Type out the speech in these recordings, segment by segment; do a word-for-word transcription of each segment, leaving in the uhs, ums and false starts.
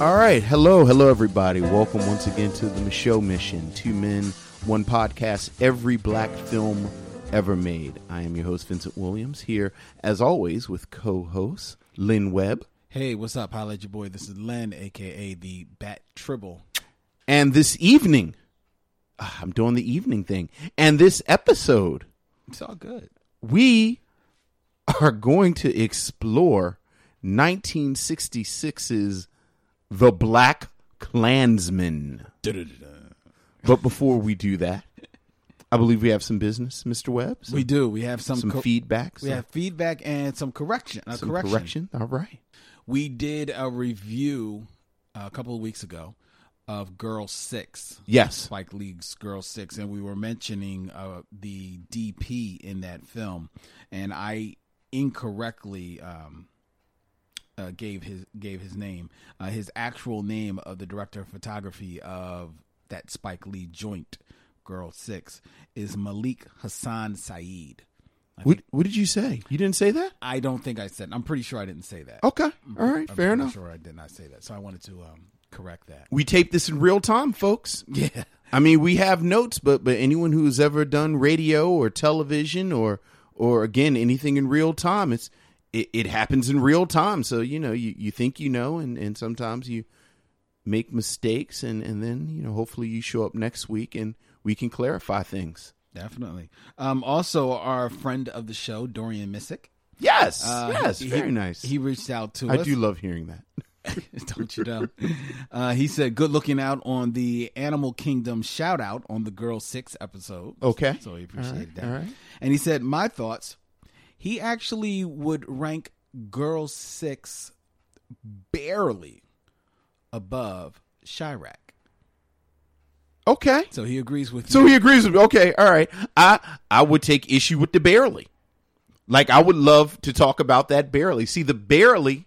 All right. Hello. Hello, everybody. Welcome once again to the Micheaux Mission. Two men, one podcast, every black film ever made. I am your host, Vincent Williams, here, as always, with co-host Lynn Webb. Hey, what's up? Holla at your boy. This is Lynn, a k a the Bat Tribble. And this evening, I'm doing the evening thing. And this episode, it's all good. We are going to explore nineteen sixty-six's The Black Klansman. But before we do that, I believe we have some business, Mister Webb. Some, we do. We have some, some co- feedback. Some, we have feedback and some correction. A some correction. correction. All right. We did a review a couple of weeks ago of Girl six. Yes. Spike Lee's Girl six. And we were mentioning uh, the D P in that film. And I incorrectly um, uh, gave his gave his name. Uh, his actual name of the director of photography of that Spike Lee joint, Girl six, is Malik Hassan Saeed. I what, what did you say? You didn't say that? I don't think I said. I'm pretty sure I didn't say that. Okay. All right. I'm fair enough. I'm sure I did not say that. So I wanted to um, correct that. We taped this in real time, folks. Yeah. I mean, we have notes, but but anyone who's ever done radio or television or, or again, anything in real time, it's it, it happens in real time. So, you know, you, you think you know, and, and sometimes you make mistakes, and, and then, you know, hopefully you show up next week and we can clarify things. Definitely. Um, also, our friend of the show, Dorian Missick. Yes, uh, yes, he, very nice. He reached out to I us. I do love hearing that. Don't you know? Uh, he said, good looking out on the Animal Kingdom shout out on the Girl six episode. Okay. So he appreciated all right, that. All right. And he said, my thoughts, he actually would rank Girl six barely above Chirac. Okay. So he agrees with you. So he agrees with me. Okay. All right. I I would take issue with the barely. Like, I would love to talk about that barely. See, the barely.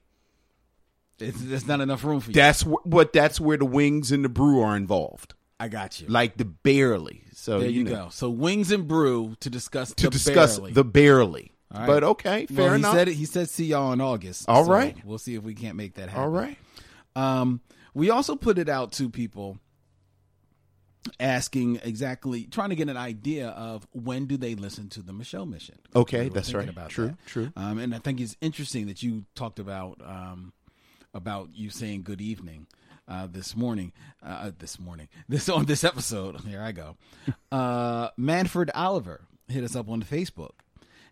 It's, there's not enough room for you. That's wh- what. That's where the wings and the brew are involved. I got you. Like the barely. So there you, you know. go. So wings and brew to discuss to the discuss barely. the barely. All right. But okay, fair well, he enough. Said it, he said, "See y'all in August." All so right. We'll see if we can't make that happen. All right. Um, we also put it out to people, asking exactly, trying to get an idea of when do they listen to the Micheaux Mission. Okay, we that's right. About true, that. true. Um, and I think it's interesting that you talked about um, about you saying good evening uh, this morning, uh, this morning, this on this episode. Here I go. Uh, Manfred Oliver hit us up on Facebook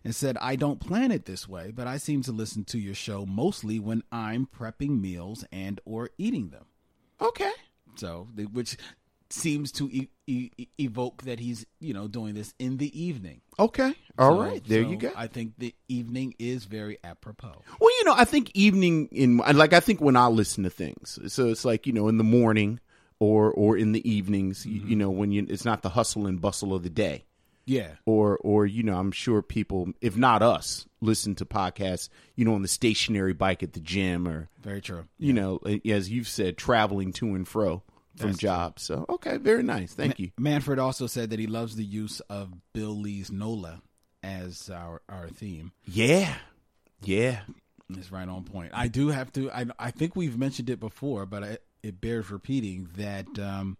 and said, I don't plan it this way, but I seem to listen to your show mostly when I'm prepping meals and or eating them. Okay. So, which seems to e- e- evoke that he's, you know, doing this in the evening. Okay. All so, right. There so you go. I think the evening is very apropos. Well, you know, I think evening in like, I think when I listen to things, so it's like, you know, in the morning or, or in the evenings, mm-hmm. you, you know, when you, it's not the hustle and bustle of the day. Yeah. Or, or, you know, I'm sure people, if not us, listen to podcasts, you know, on the stationary bike at the gym or very true. You yeah. know, as you've said, traveling to and fro. From jobs. So, okay, very nice. Thank Ma- you. Manfred also said that he loves the use of Bill Lee's NOLA as our, our theme. Yeah. Yeah. It's right on point. I do have to, I I think we've mentioned it before, but I, it bears repeating that um,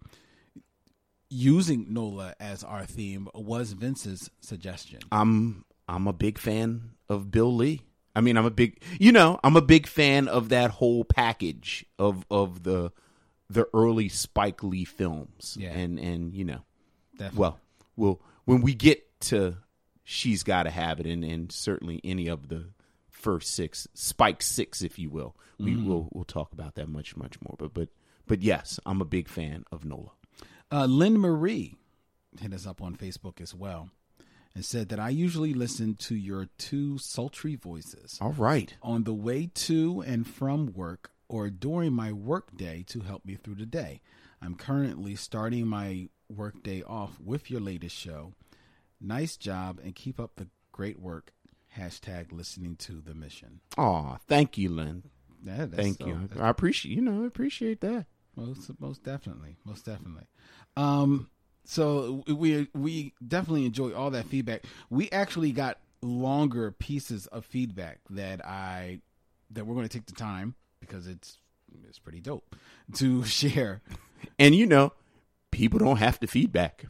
using NOLA as our theme was Vince's suggestion. I'm I'm a big fan of Bill Lee. I mean, I'm a big, you know, I'm a big fan of that whole package of, of the the early Spike Lee films. Yeah. And, and, you know, Definitely. well, well, when we get to She's Gotta Have It, and, and certainly any of the first six, Spike Six, if you will, we mm. will, we'll talk about that much, much more. But, but, but yes, I'm a big fan of NOLA. Uh, Lynn Marie hit us up on Facebook as well and said that I usually listen to your two sultry voices. All right. On the way to and from work, or during my work day to help me through the day. I'm currently starting my work day off with your latest show. Nice job and keep up the great work. Hashtag listening to the mission. Aw, thank you, Lynn. Yeah, that's thank so, you. That's, I appreciate, you know, I appreciate that. Most, most definitely. Most definitely. Um, so we, we definitely enjoy all that feedback. We actually got longer pieces of feedback that I, that we're going to take the time because it's it's pretty dope to share. And, you know, people don't have to feedback.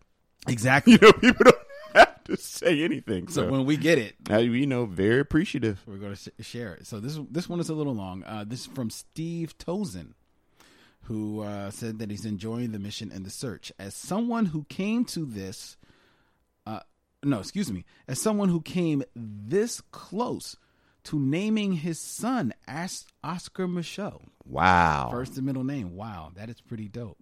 Exactly. You know, people don't have to say anything. So, so when we get it, I, you know, very appreciative. We're going to sh- share it. So this this one is a little long. Uh, this is from Steve Tozen, who uh, said that he's enjoying the mission and the search. As someone who came to this, uh, no, excuse me, as someone who came this close to naming his son as Oscar Micheaux. Wow. First and middle name. Wow. That is pretty dope.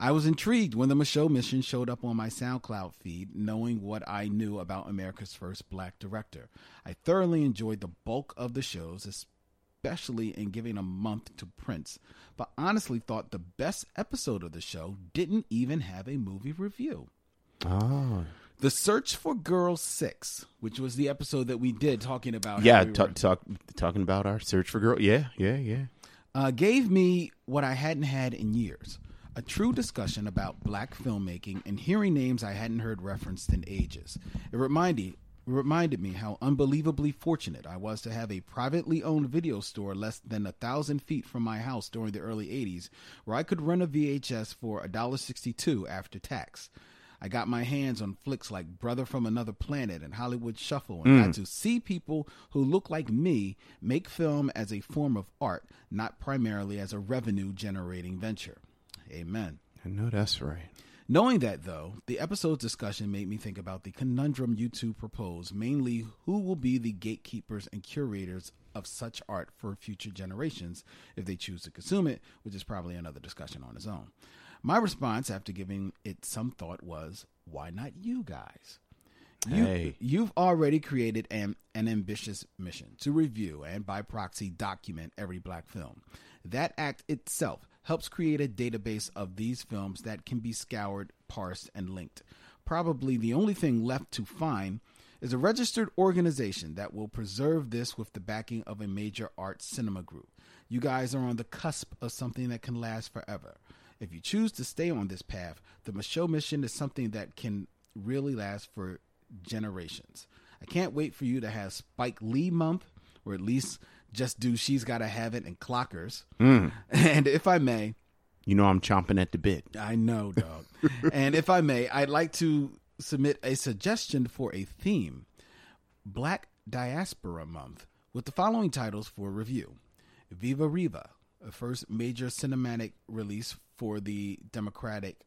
I was intrigued when the Micheaux Mission showed up on my SoundCloud feed, knowing what I knew about America's first black director. I thoroughly enjoyed the bulk of the shows, especially in giving a month to Prince, but honestly thought the best episode of the show didn't even have a movie review. Oh. The Search for Girl six, which was the episode that we did talking about. Yeah, we t- were... talk, talking about our search for girl. Yeah, yeah, yeah. Uh, gave me what I hadn't had in years. A true discussion about black filmmaking and hearing names I hadn't heard referenced in ages. It reminded, reminded me how unbelievably fortunate I was to have a privately owned video store less than a thousand feet from my house during the early eighties, where I could rent a V H S for one dollar and sixty-two cents after tax. I got my hands on flicks like Brother from Another Planet and Hollywood Shuffle, and mm. got to see people who look like me make film as a form of art, not primarily as a revenue-generating venture. Amen. I know that's right. Knowing that, though, the episode's discussion made me think about the conundrum YouTube proposed, mainly who will be the gatekeepers and curators of such art for future generations if they choose to consume it, which is probably another discussion on its own. My response after giving it some thought was, why not you guys? You, hey. You've already created an, an ambitious mission to review and by proxy document every black film. That act itself helps create a database of these films that can be scoured, parsed, and linked. Probably the only thing left to find is a registered organization that will preserve this with the backing of a major art cinema group. You guys are on the cusp of something that can last forever. If you choose to stay on this path, the Micheaux Mission is something that can really last for generations. I can't wait for you to have Spike Lee month, or at least just do She's Gotta Have It and Clockers. Mm. And if I may... You know I'm chomping at the bit. I know, dog. And if I may, I'd like to submit a suggestion for a theme. Black Diaspora Month, with the following titles for review. Viva Riva, the first major cinematic release for the Democratic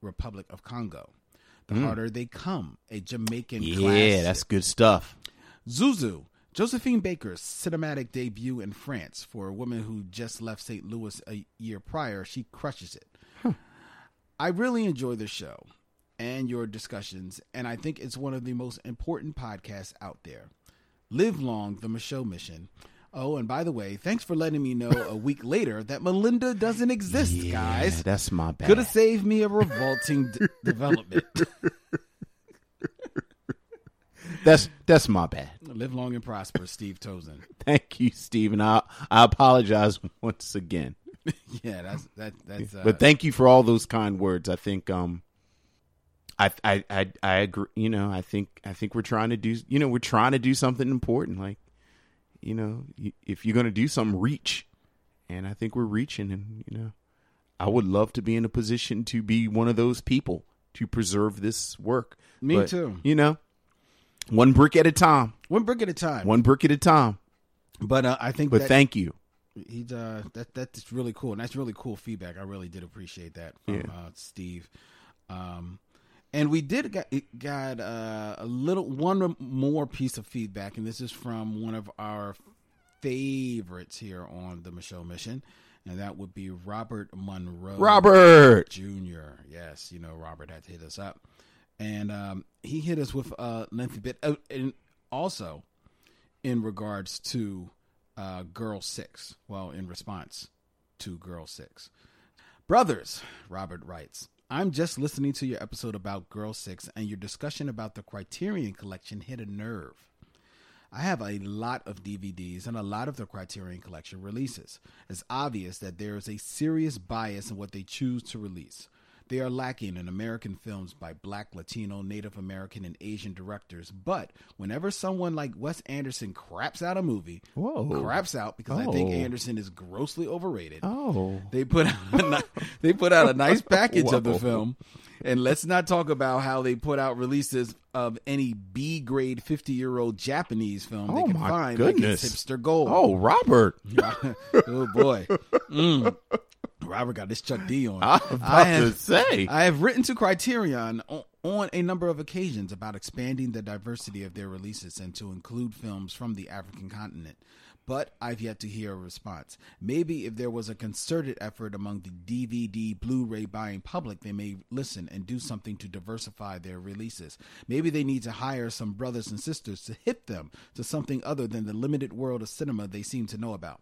Republic of Congo. The mm. Harder They Come, a Jamaican yeah, classic. Yeah, that's good stuff. Zuzu, Josephine Baker's cinematic debut in France. For a woman who just left Saint Louis a year prior, she crushes it. Huh. I really enjoy the show and your discussions, and I think it's one of the most important podcasts out there. Live long, the Micheaux Mission. Oh, and by the way, thanks for letting me know a week later that Melinda doesn't exist, yeah, guys. That's my bad. Could have saved me a revolting d- development. That's that's my bad. Live long and prosper, Steve Tozen. Thank you, Steve, and I I apologize once again. Yeah, that's that that's. Uh, but thank you for all those kind words. I think um, I I I, I agree. You know, I think I think we're trying to do. You know, we're trying to do something important, like. You know, if you're going to do something, reach. And I think we're reaching. And, you know, I would love to be in a position to be one of those people to preserve this work. Me but, too. You know, one brick at a time. One brick at a time. One brick at a time. But uh, I think. But that, thank you. He's uh, that that's really cool. And that's really cool feedback. I really did appreciate that from yeah. uh, Steve. Um And we did got, got uh, a little one more piece of feedback, and this is from one of our favorites here on the Micheaux Mission, and that would be Robert Monroe, Robert Junior Yes, you know Robert had to hit us up, and um, he hit us with a lengthy bit, uh, and also in regards to uh, Girl Six. Well, in response to Girl Six, brothers, Robert writes. I'm just listening to your episode about Girl six, and your discussion about the Criterion Collection hit a nerve. I have a lot of D V Ds and a lot of the Criterion Collection releases. It's obvious that there is a serious bias in what they choose to release. They are lacking in American films by Black, Latino, Native American, and Asian directors. But whenever someone like Wes Anderson craps out a movie, Whoa. craps out because oh. I think Anderson is grossly overrated. Oh, they put out a, they put out a nice package Whoa. of the film. And let's not talk about how they put out releases of any B-grade fifty-year-old Japanese film oh they can my find. Goodness. Like it's hipster gold. Oh, Robert. Oh, boy. Mm. Robert got this Chuck D on. I was about I have, to say. I have written to Criterion on, on a number of occasions about expanding the diversity of their releases and to include films from the African continent. But I've yet to hear a response. Maybe if there was a concerted effort among the D V D, Blu-ray buying public, they may listen and do something to diversify their releases. Maybe they need to hire some brothers and sisters to hit them to something other than the limited world of cinema they seem to know about.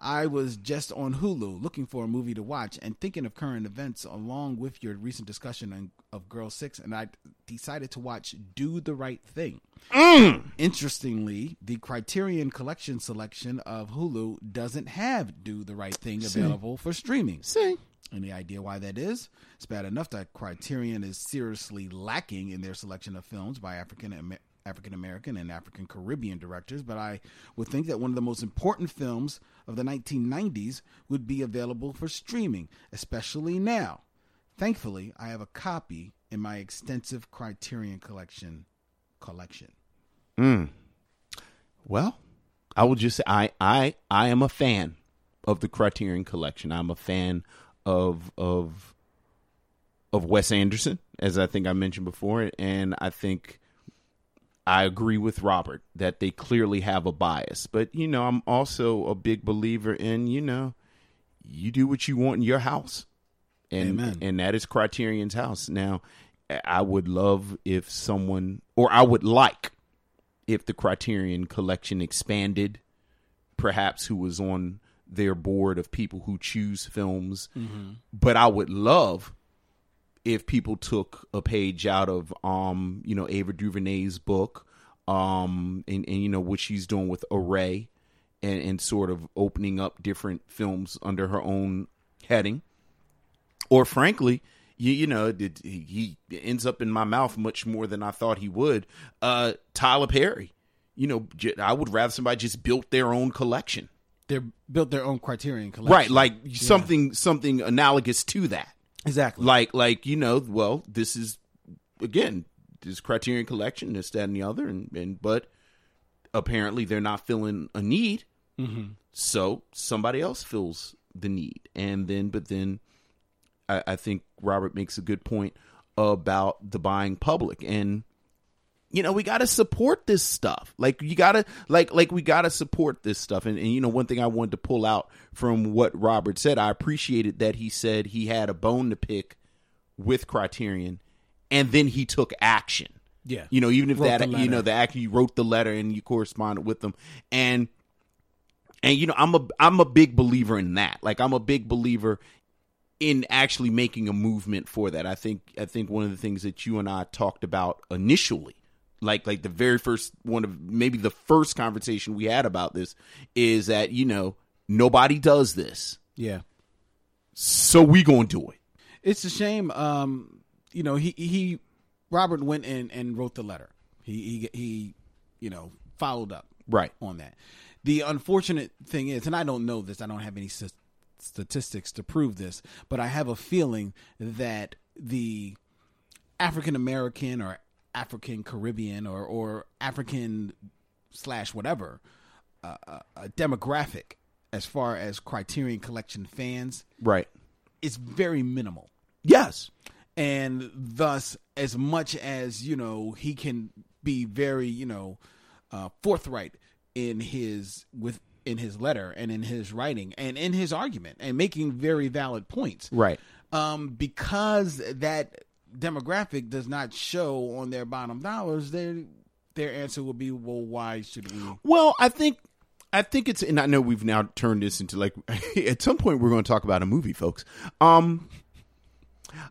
I was just on Hulu looking for a movie to watch and thinking of current events along with your recent discussion on, of Girl six, and I decided to watch Do the Right Thing. Mm. Interestingly, the Criterion Collection selection of Hulu doesn't have Do the Right Thing available See. for streaming. See? Any idea why that is? It's bad enough that Criterion is seriously lacking in their selection of films by African Amer- African American and African Caribbean directors, but I would think that one of the most important films of the nineteen nineties would be available for streaming, especially now. Thankfully, I have a copy in my extensive Criterion collection. Collection. Mm. Well, I will just say I, I I am a fan of the Criterion Collection. I'm a fan of of of Wes Anderson, as I think I mentioned before, and I think I agree with Robert that they clearly have a bias. But, you know, I'm also a big believer in, you know, you do what you want in your house. And Amen. and that is Criterion's house. Now, I would love if someone, or I would like if the Criterion Collection expanded, perhaps who was on their board of people who choose films. Mm-hmm. But I would love if people took a page out of, um, you know, Ava DuVernay's book, um, and, and, you know, what she's doing with Array and, and sort of opening up different films under her own heading. Or frankly, you, you know, it, he ends up in my mouth much more than I thought he would. Uh, Tyler Perry, you know, I would rather somebody just built their own collection. They built their own Criterion Collection. Right. Like yeah. something, something analogous to that. Exactly. Like, like you know, well, this is, again, this Criterion Collection, this, that, and the other, and, and but apparently they're not feeling a need, mm-hmm. so somebody else fills the need. And then, but then, I, I think Robert makes a good point about the buying public, and, you know, we got to support this stuff. Like, you got to, like, like we got to support this stuff. And, and, you know, one thing I wanted to pull out from what Robert said, I appreciated that he said he had a bone to pick with Criterion and then he took action. Yeah. You know, even if that, you know, the action, you wrote the letter and you corresponded with them. And, and, you know, I'm a, I'm a big believer in that. Like, I'm a big believer in actually making a movement for that. I think, I think one of the things that you and I talked about initially, like like the very first one of maybe the first conversation we had about this is that, you know, nobody does this. Yeah. So we going to do it. It's a shame. Um, you know, he, he Robert went in and wrote the letter. He, he, he, you know, followed up right on that. The unfortunate thing is, and I don't know this, I don't have any st- statistics to prove this, but I have a feeling that the African American or African Caribbean or, or African slash whatever uh, uh, demographic as far as Criterion Collection fans. Right. It's very minimal. Yes. And thus, as much as, you know, he can be very, you know, uh, forthright in his with in his letter and in his writing and in his argument and making very valid points. Right. Um, because that demographic does not show on their bottom dollars, their their answer will be, well, why should we? Well, I think I think it's, and I know we've now turned this into like at some point we're going to talk about a movie, folks. Um,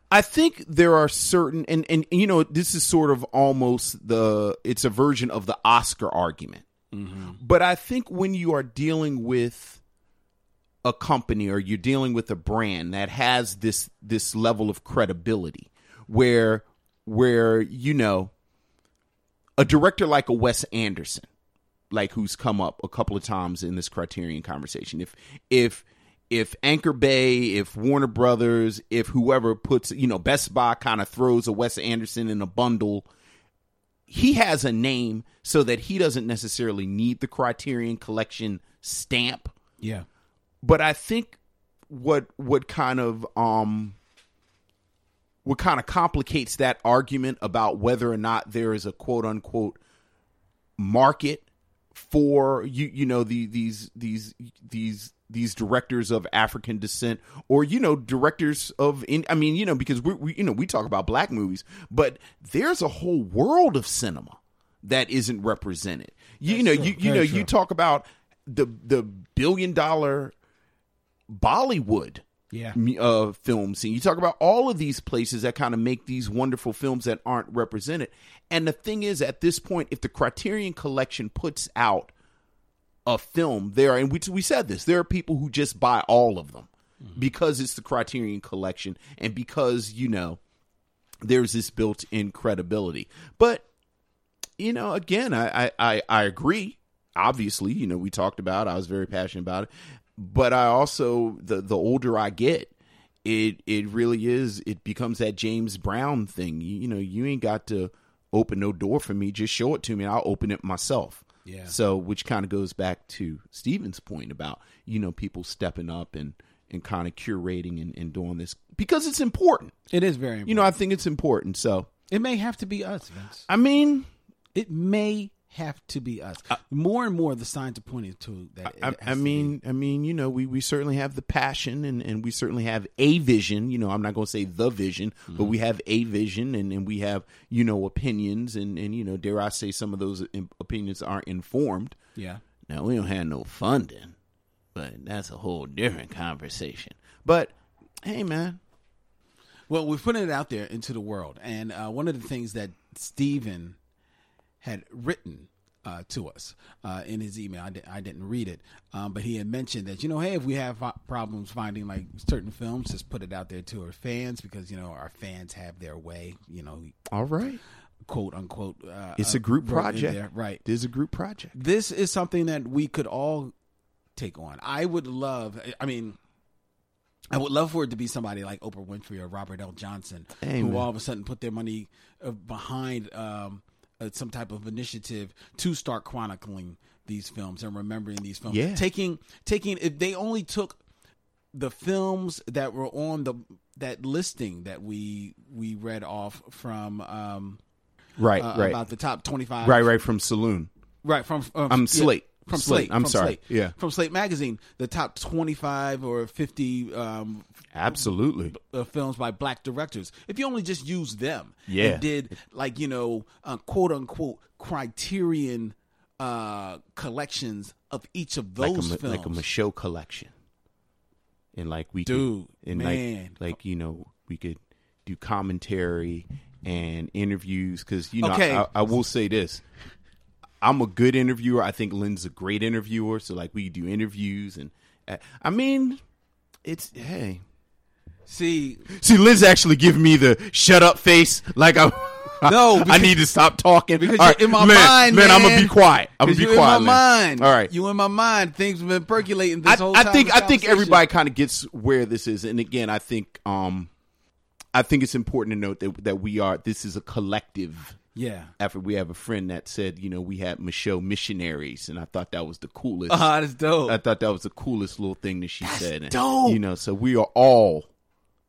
I think there are certain, and, and you know, this is sort of almost the, it's a version of the Oscar argument, mm-hmm. but I think when you are dealing with a company or you're dealing with a brand that has this this level of credibility where where, you know, a director like a Wes Anderson, like who's come up a couple of times in this Criterion conversation. If if if Anchor Bay, if Warner Brothers, if whoever puts, you know, Best Buy kind of throws a Wes Anderson in a bundle, he has a name so that he doesn't necessarily need the Criterion Collection stamp. Yeah. But I think what what kind of um what kind of complicates that argument about whether or not there is a quote unquote market for you you know the these these these these directors of African descent, or you know directors of in, I mean you know because we, we you know we talk about black movies, but there's a whole world of cinema that isn't represented. You, you know true. you you That's know true. You talk about the the billion dollar Bollywood yeah. uh, film scene. You talk about all of these places that kind of make these wonderful films that aren't represented. And the thing is, at this point, if the Criterion Collection puts out a film, there, and we, we said this, there are people who just buy all of them mm-hmm. because it's the Criterion Collection and because, you know, there's this built-in credibility. But, you know, again, I, I, I agree. Obviously, you know, we talked about it. I was very passionate about it. But I also, the, the older I get, it it really is, it becomes that James Brown thing. You, you know, you ain't got to open no door for me. Just show it to me and I'll open it myself. Yeah. So, which kind of goes back to Steven's point about, you know, people stepping up and, and kind of curating and, and doing this. Because it's important. It is very important. You know, I think it's important. So it may have to be us, Vince. I mean. It may have to be us. Uh, more and more, the signs are pointing to that. I, I mean, I mean, you know, we, we certainly have the passion and, and we certainly have a vision. You know, I'm not going to say the vision, mm-hmm. but we have a vision and, and we have, you know, opinions and, and, you know, dare I say some of those opinions aren't informed. Yeah. Now, we don't have no funding, but that's a whole different conversation. But, hey, man. Well, we're putting it out there into the world. And uh, one of the things that Steven had written uh, to us uh, in his email. I, di- I didn't read it, um, but he had mentioned that, you know, hey, if we have f- problems finding like certain films, just put it out there to our fans because, you know, our fans have their way, you know. All right. Quote unquote. Uh, it's a group project. There, right. It is a group project. This is something that we could all take on. I would love, I mean, I would love for it to be somebody like Oprah Winfrey or Robert L. Johnson, Amen. Who all of a sudden put their money behind, um, some type of initiative to start chronicling these films and remembering these films. Yeah. Taking, taking, if they only took the films that were on the that listing that we we read off from, um, right, uh, right, about the top twenty-five, right, right, from Saloon, right, from um, I'm yeah, Slate, from Slate, Slate. I'm from sorry, Slate. yeah, from Slate magazine, the top twenty-five or fifty, um, absolutely, uh, films by black directors. If you only just use them, yeah, and did like you know, uh, quote unquote Criterion uh, collections of each of those like a, films, like a Micheaux collection, and like we, dude, could, and man, like, like you know, we could do commentary and interviews because you know, okay. I, I will say this. I'm a good interviewer. I think Lynn's a great interviewer. So like we do interviews and uh, I mean, it's, hey, see, see Lynn's actually giving me the shut up face. Like I, no, because, I need to stop talking. Because you're right, in my man, mind, man, man, I'm gonna be quiet. I'm gonna be you're quiet. In my Lynn. Mind. All right. You in my mind. Things have been percolating this I, whole I time. I think, I think everybody kind of gets where this is. And again, I think, um, I think it's important to note that, that we are, this is a collective Yeah. After we have a friend that said, you know, we had Micheaux missionaries, and I thought that was the coolest. Oh, uh, that's dope. I thought that was the coolest little thing that she that's said. And, dope. You know, so we are all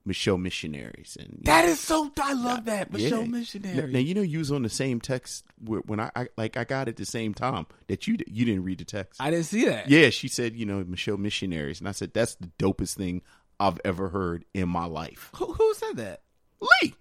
Micheaux missionaries, and that know, is so. I love that Micheaux yeah. missionaries. Now you know you was on the same text when I, I like I got it the same time that you you didn't read the text. I didn't see that. Yeah, she said, you know, Micheaux missionaries, and I said that's the dopest thing I've ever heard in my life. Who who said that? Lee.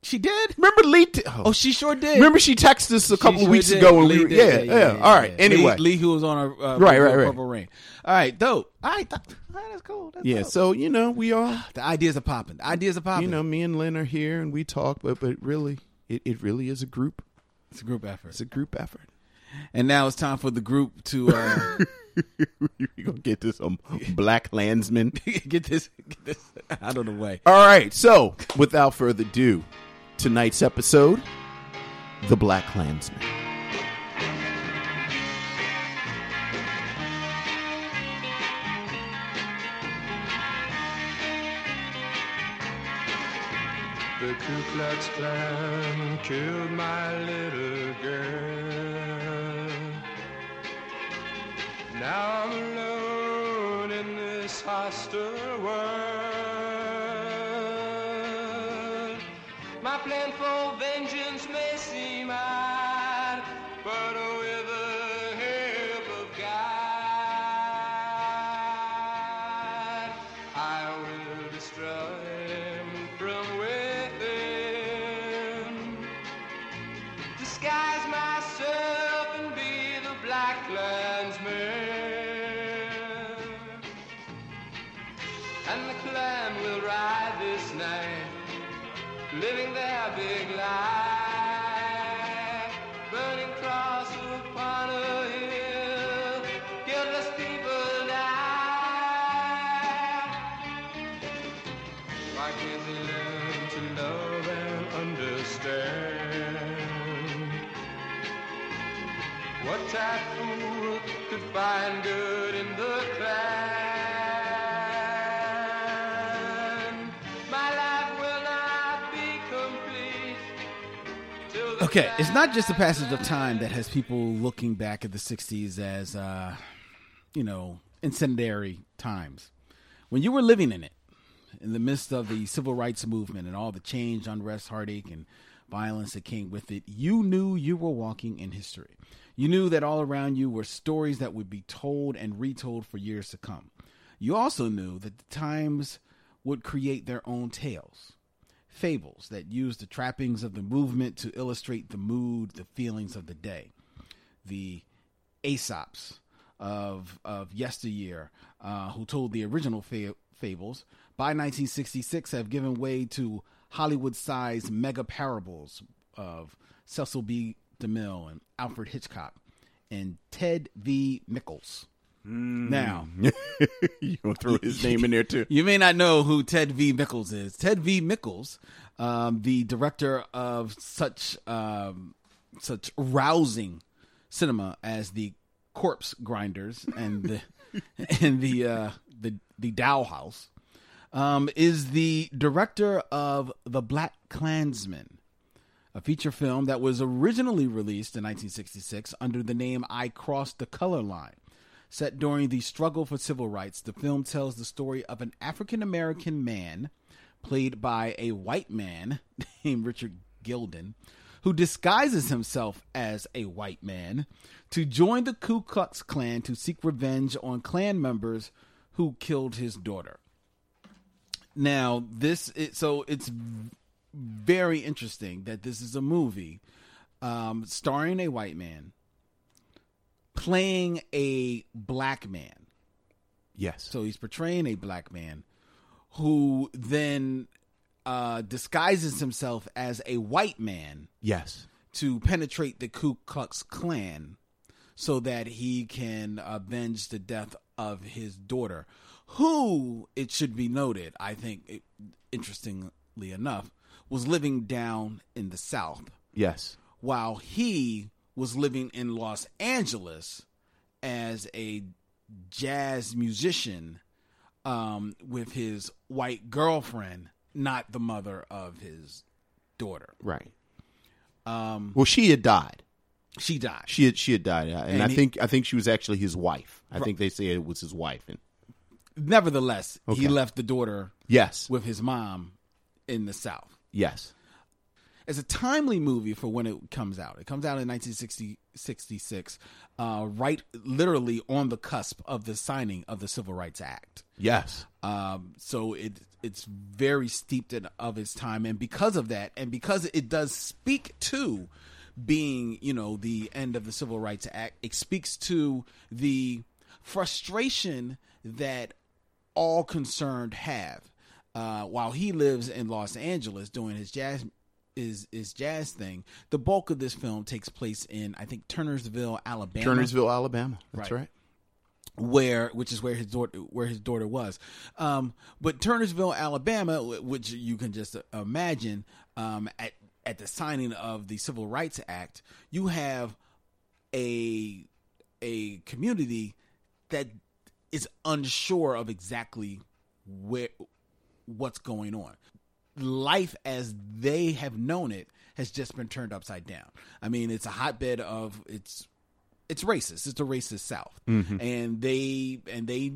She did? Remember Lee? T- oh. oh, she sure did. Remember she texted us a couple she of weeks sure ago. And we were, yeah, yeah, yeah, yeah, yeah. All right. Yeah. Anyway. Lee, Lee who was on our uh, right, right, Purple right. Rain. All right. Dope. All right. Th- that's cool. That's yeah. Dope. So, you know, we all. The ideas are popping. The ideas are popping. You know, me and Lynn are here and we talk, but, but really, it, it really is a group. It's a group effort. It's a group effort. And now it's time for the group to uh, We're going to get this um, Black Klansman. Get this, get this out of the way. All right. So, without further ado, tonight's episode, The Black Klansman. The Ku Klux Klan killed my little girl. Now I'm alone in this hostile world. My plan for vengeance may seem odd, but with the help of God, I will destroy him from within. Disguise myself and be the Black Klansman, and the Klan will ride this night, living their big life, burning cross upon a hill, guiltless people die. Why can't they learn to love and understand? What type of fool could find good in the Klan? Okay, it's not just the passage of time that has people looking back at the sixties as, uh, you know, incendiary times. When you were living in it, in the midst of the civil rights movement and all the change, unrest, heartache, and violence that came with it, you knew you were walking in history. You knew that all around you were stories that would be told and retold for years to come. You also knew that the times would create their own tales. Fables that use the trappings of the movement to illustrate the mood, the feelings of the day. The Aesop's of of yesteryear, uh, who told the original fa- fables, by nineteen sixty-six have given way to Hollywood-sized mega parables of Cecil B. DeMille and Alfred Hitchcock and Ted V. Mikels. Now, you gonna throw his name in there too. You may not know who Ted V. Mikels is. Ted V. Mikels, um, the director of such um, such rousing cinema as the Corpse Grinders and the and the uh, the the Dow House, um, is the director of The Black Klansman, a feature film that was originally released in nineteen sixty-six under the name I Cross the Color Line. Set during the struggle for civil rights, the film tells the story of an African-American man, played by a white man named Richard Gildon, who disguises himself as a white man to join the Ku Klux Klan to seek revenge on Klan members who killed his daughter. Now, this is, so it's very interesting that this is a movie um, starring a white man playing a black man. Yes. So he's portraying a black man who then uh, disguises himself as a white man. Yes. To penetrate the Ku Klux Klan so that he can avenge the death of his daughter, who, it should be noted, I think, it, interestingly enough, was living down in the South. Yes. While he was living in Los Angeles as a jazz musician um, with his white girlfriend, not the mother of his daughter. Right. Um, well, she had died. She died. She had she had died, and, and I he, think I think she was actually his wife. I right. think they say it was his wife. And nevertheless, okay. He left the daughter. Yes. With his mom in the South. Yes. It's a timely movie for when it comes out. It comes out in nineteen sixty-six, uh, right literally on the cusp of the signing of the Civil Rights Act. Yes. Um, so it it's very steeped in, of its time. And because of that, and because it does speak to being, you know, the end of the Civil Rights Act, it speaks to the frustration that all concerned have. Uh, while he lives in Los Angeles doing his jazz Is is jazz thing. The bulk of this film takes place in, I think, Turnersville, Alabama. Turnersville, Alabama. That's right. right. where which is where his daughter where his daughter was. Um, but Turnersville, Alabama, which you can just imagine, um, at at the signing of the Civil Rights Act, you have a a community that is unsure of exactly where what's going on. Life as they have known it has just been turned upside down. I mean, it's a hotbed of it's it's racist. It's a racist South, mm-hmm. and they and they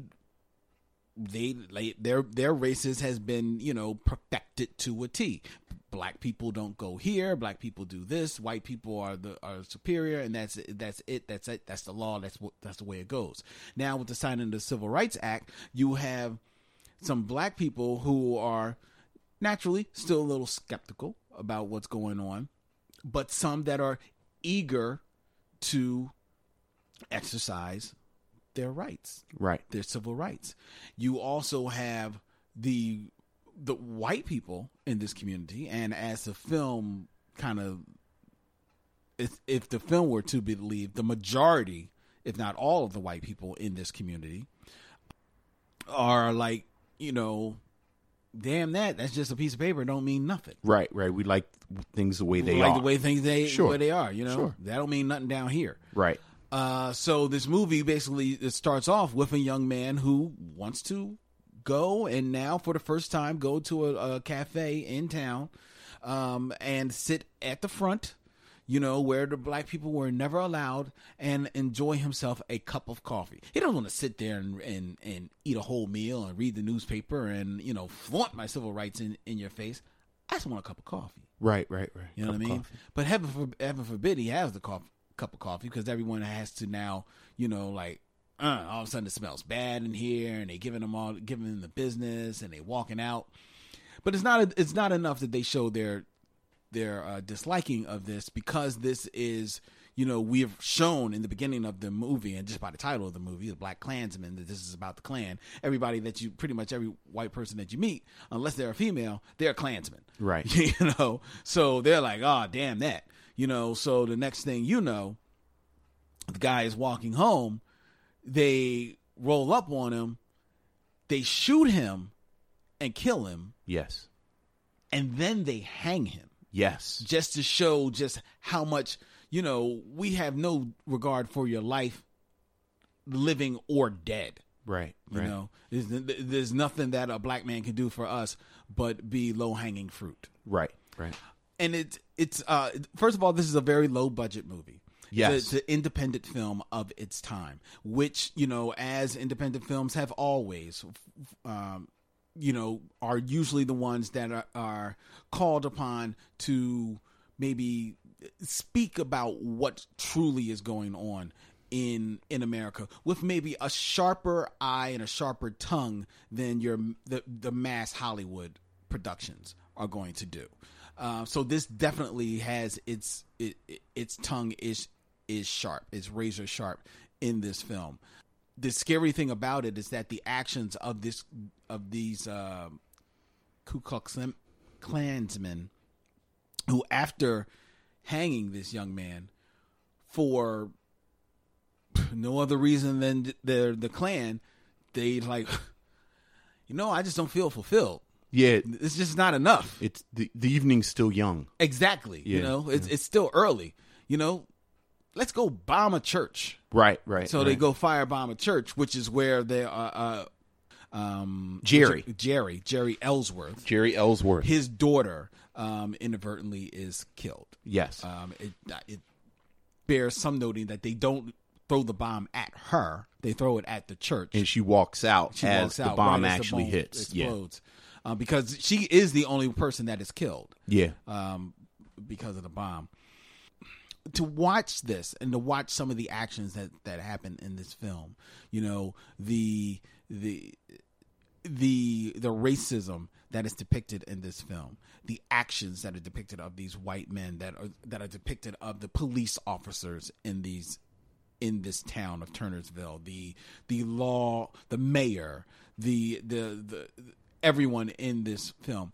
they like, their their racist has been, you know, perfected to a T. Black people don't go here. Black people do this. White people are the are superior, and that's that's it. That's it. That's the law. That's what that's the way it goes. Now with the signing of the Civil Rights Act, you have some black people who are naturally still a little skeptical about what's going on, but some that are eager to exercise their rights, right? Their civil rights. You also have the the white people in this community, and as the film kind of, if, if the film were to believe, the majority, if not all of the white people in this community are like, you know, damn that, that's just a piece of paper. It don't mean nothing. Right, right. We like things the way they we are. Like the way things they, sure. the way they are, you know? Sure. That don't mean nothing down here. Right. Uh, so this movie basically it starts off with a young man who wants to go and now for the first time go to a, a cafe in town um, and sit at the front, you know, where the black people were never allowed, and enjoy himself a cup of coffee. He doesn't want to sit there and, and, and eat a whole meal and read the newspaper and, you know, flaunt my civil rights in, in your face. I just want a cup of coffee. Right, right, right. You know cup what I mean? Coffee. But heaven, for, heaven forbid he has the cof- cup of coffee, because everyone has to now, you know, like, uh, all of a sudden it smells bad in here, and they giving them all, giving them the business, and they walking out. But it's not, it's not enough that they show their their uh, disliking of this, because this is, you know, we have shown in the beginning of the movie and just by the title of the movie, The Black Klansman, that this is about the Klan. Everybody that you, pretty much every white person that you meet, unless they're a female, they're a Klansman. Right. You know? So they're like, oh, damn that. You know, so the next thing you know, the guy is walking home, they roll up on him, they shoot him and kill him. Yes. And then they hang him. Yes. Just to show just how much, you know, we have no regard for your life, living or dead. Right. You right. know, there's, there's nothing that a black man can do for us but be low-hanging fruit. Right. Right. And it, it's, uh, first of all, this is a very low-budget movie. Yes. It's an independent film of its time, which, you know, as independent films have always, um, you know, are usually the ones that are, are called upon to maybe speak about what truly is going on in in America, with maybe a sharper eye and a sharper tongue than your the, the mass Hollywood productions are going to do. Uh, so this definitely has its it, its tongue is is sharp, it's razor sharp in this film. The scary thing about it is that the actions of this of these uh, Ku Klux Klansmen, who after hanging this young man for no other reason than they're the Klan, they like, you know, I just don't feel fulfilled. Yeah, it's just not enough. It's the, the evening's still young. Exactly. Yeah, you know, it's yeah. it's still early. You know. Let's go bomb a church. Right, right. So right. They go firebomb a church, which is where they are. Uh, um, Jerry. Jerry. Jerry Ellsworth. Jerry Ellsworth. His daughter um, inadvertently is killed. Yes. Um, it, it bears some noting that they don't throw the bomb at her. They throw it at the church. And she walks out she as walks out the bomb right actually the bomb hits. Explodes. Yeah. Uh, because she is the only person that is killed. Yeah. Um, because of the bomb. To watch this and to watch some of the actions that, that happened in this film, you know, the the the the racism that is depicted in this film, the actions that are depicted of these white men that are that are depicted of the police officers in these in this town of Turnersville, the the law, the mayor, the the, the everyone in this film.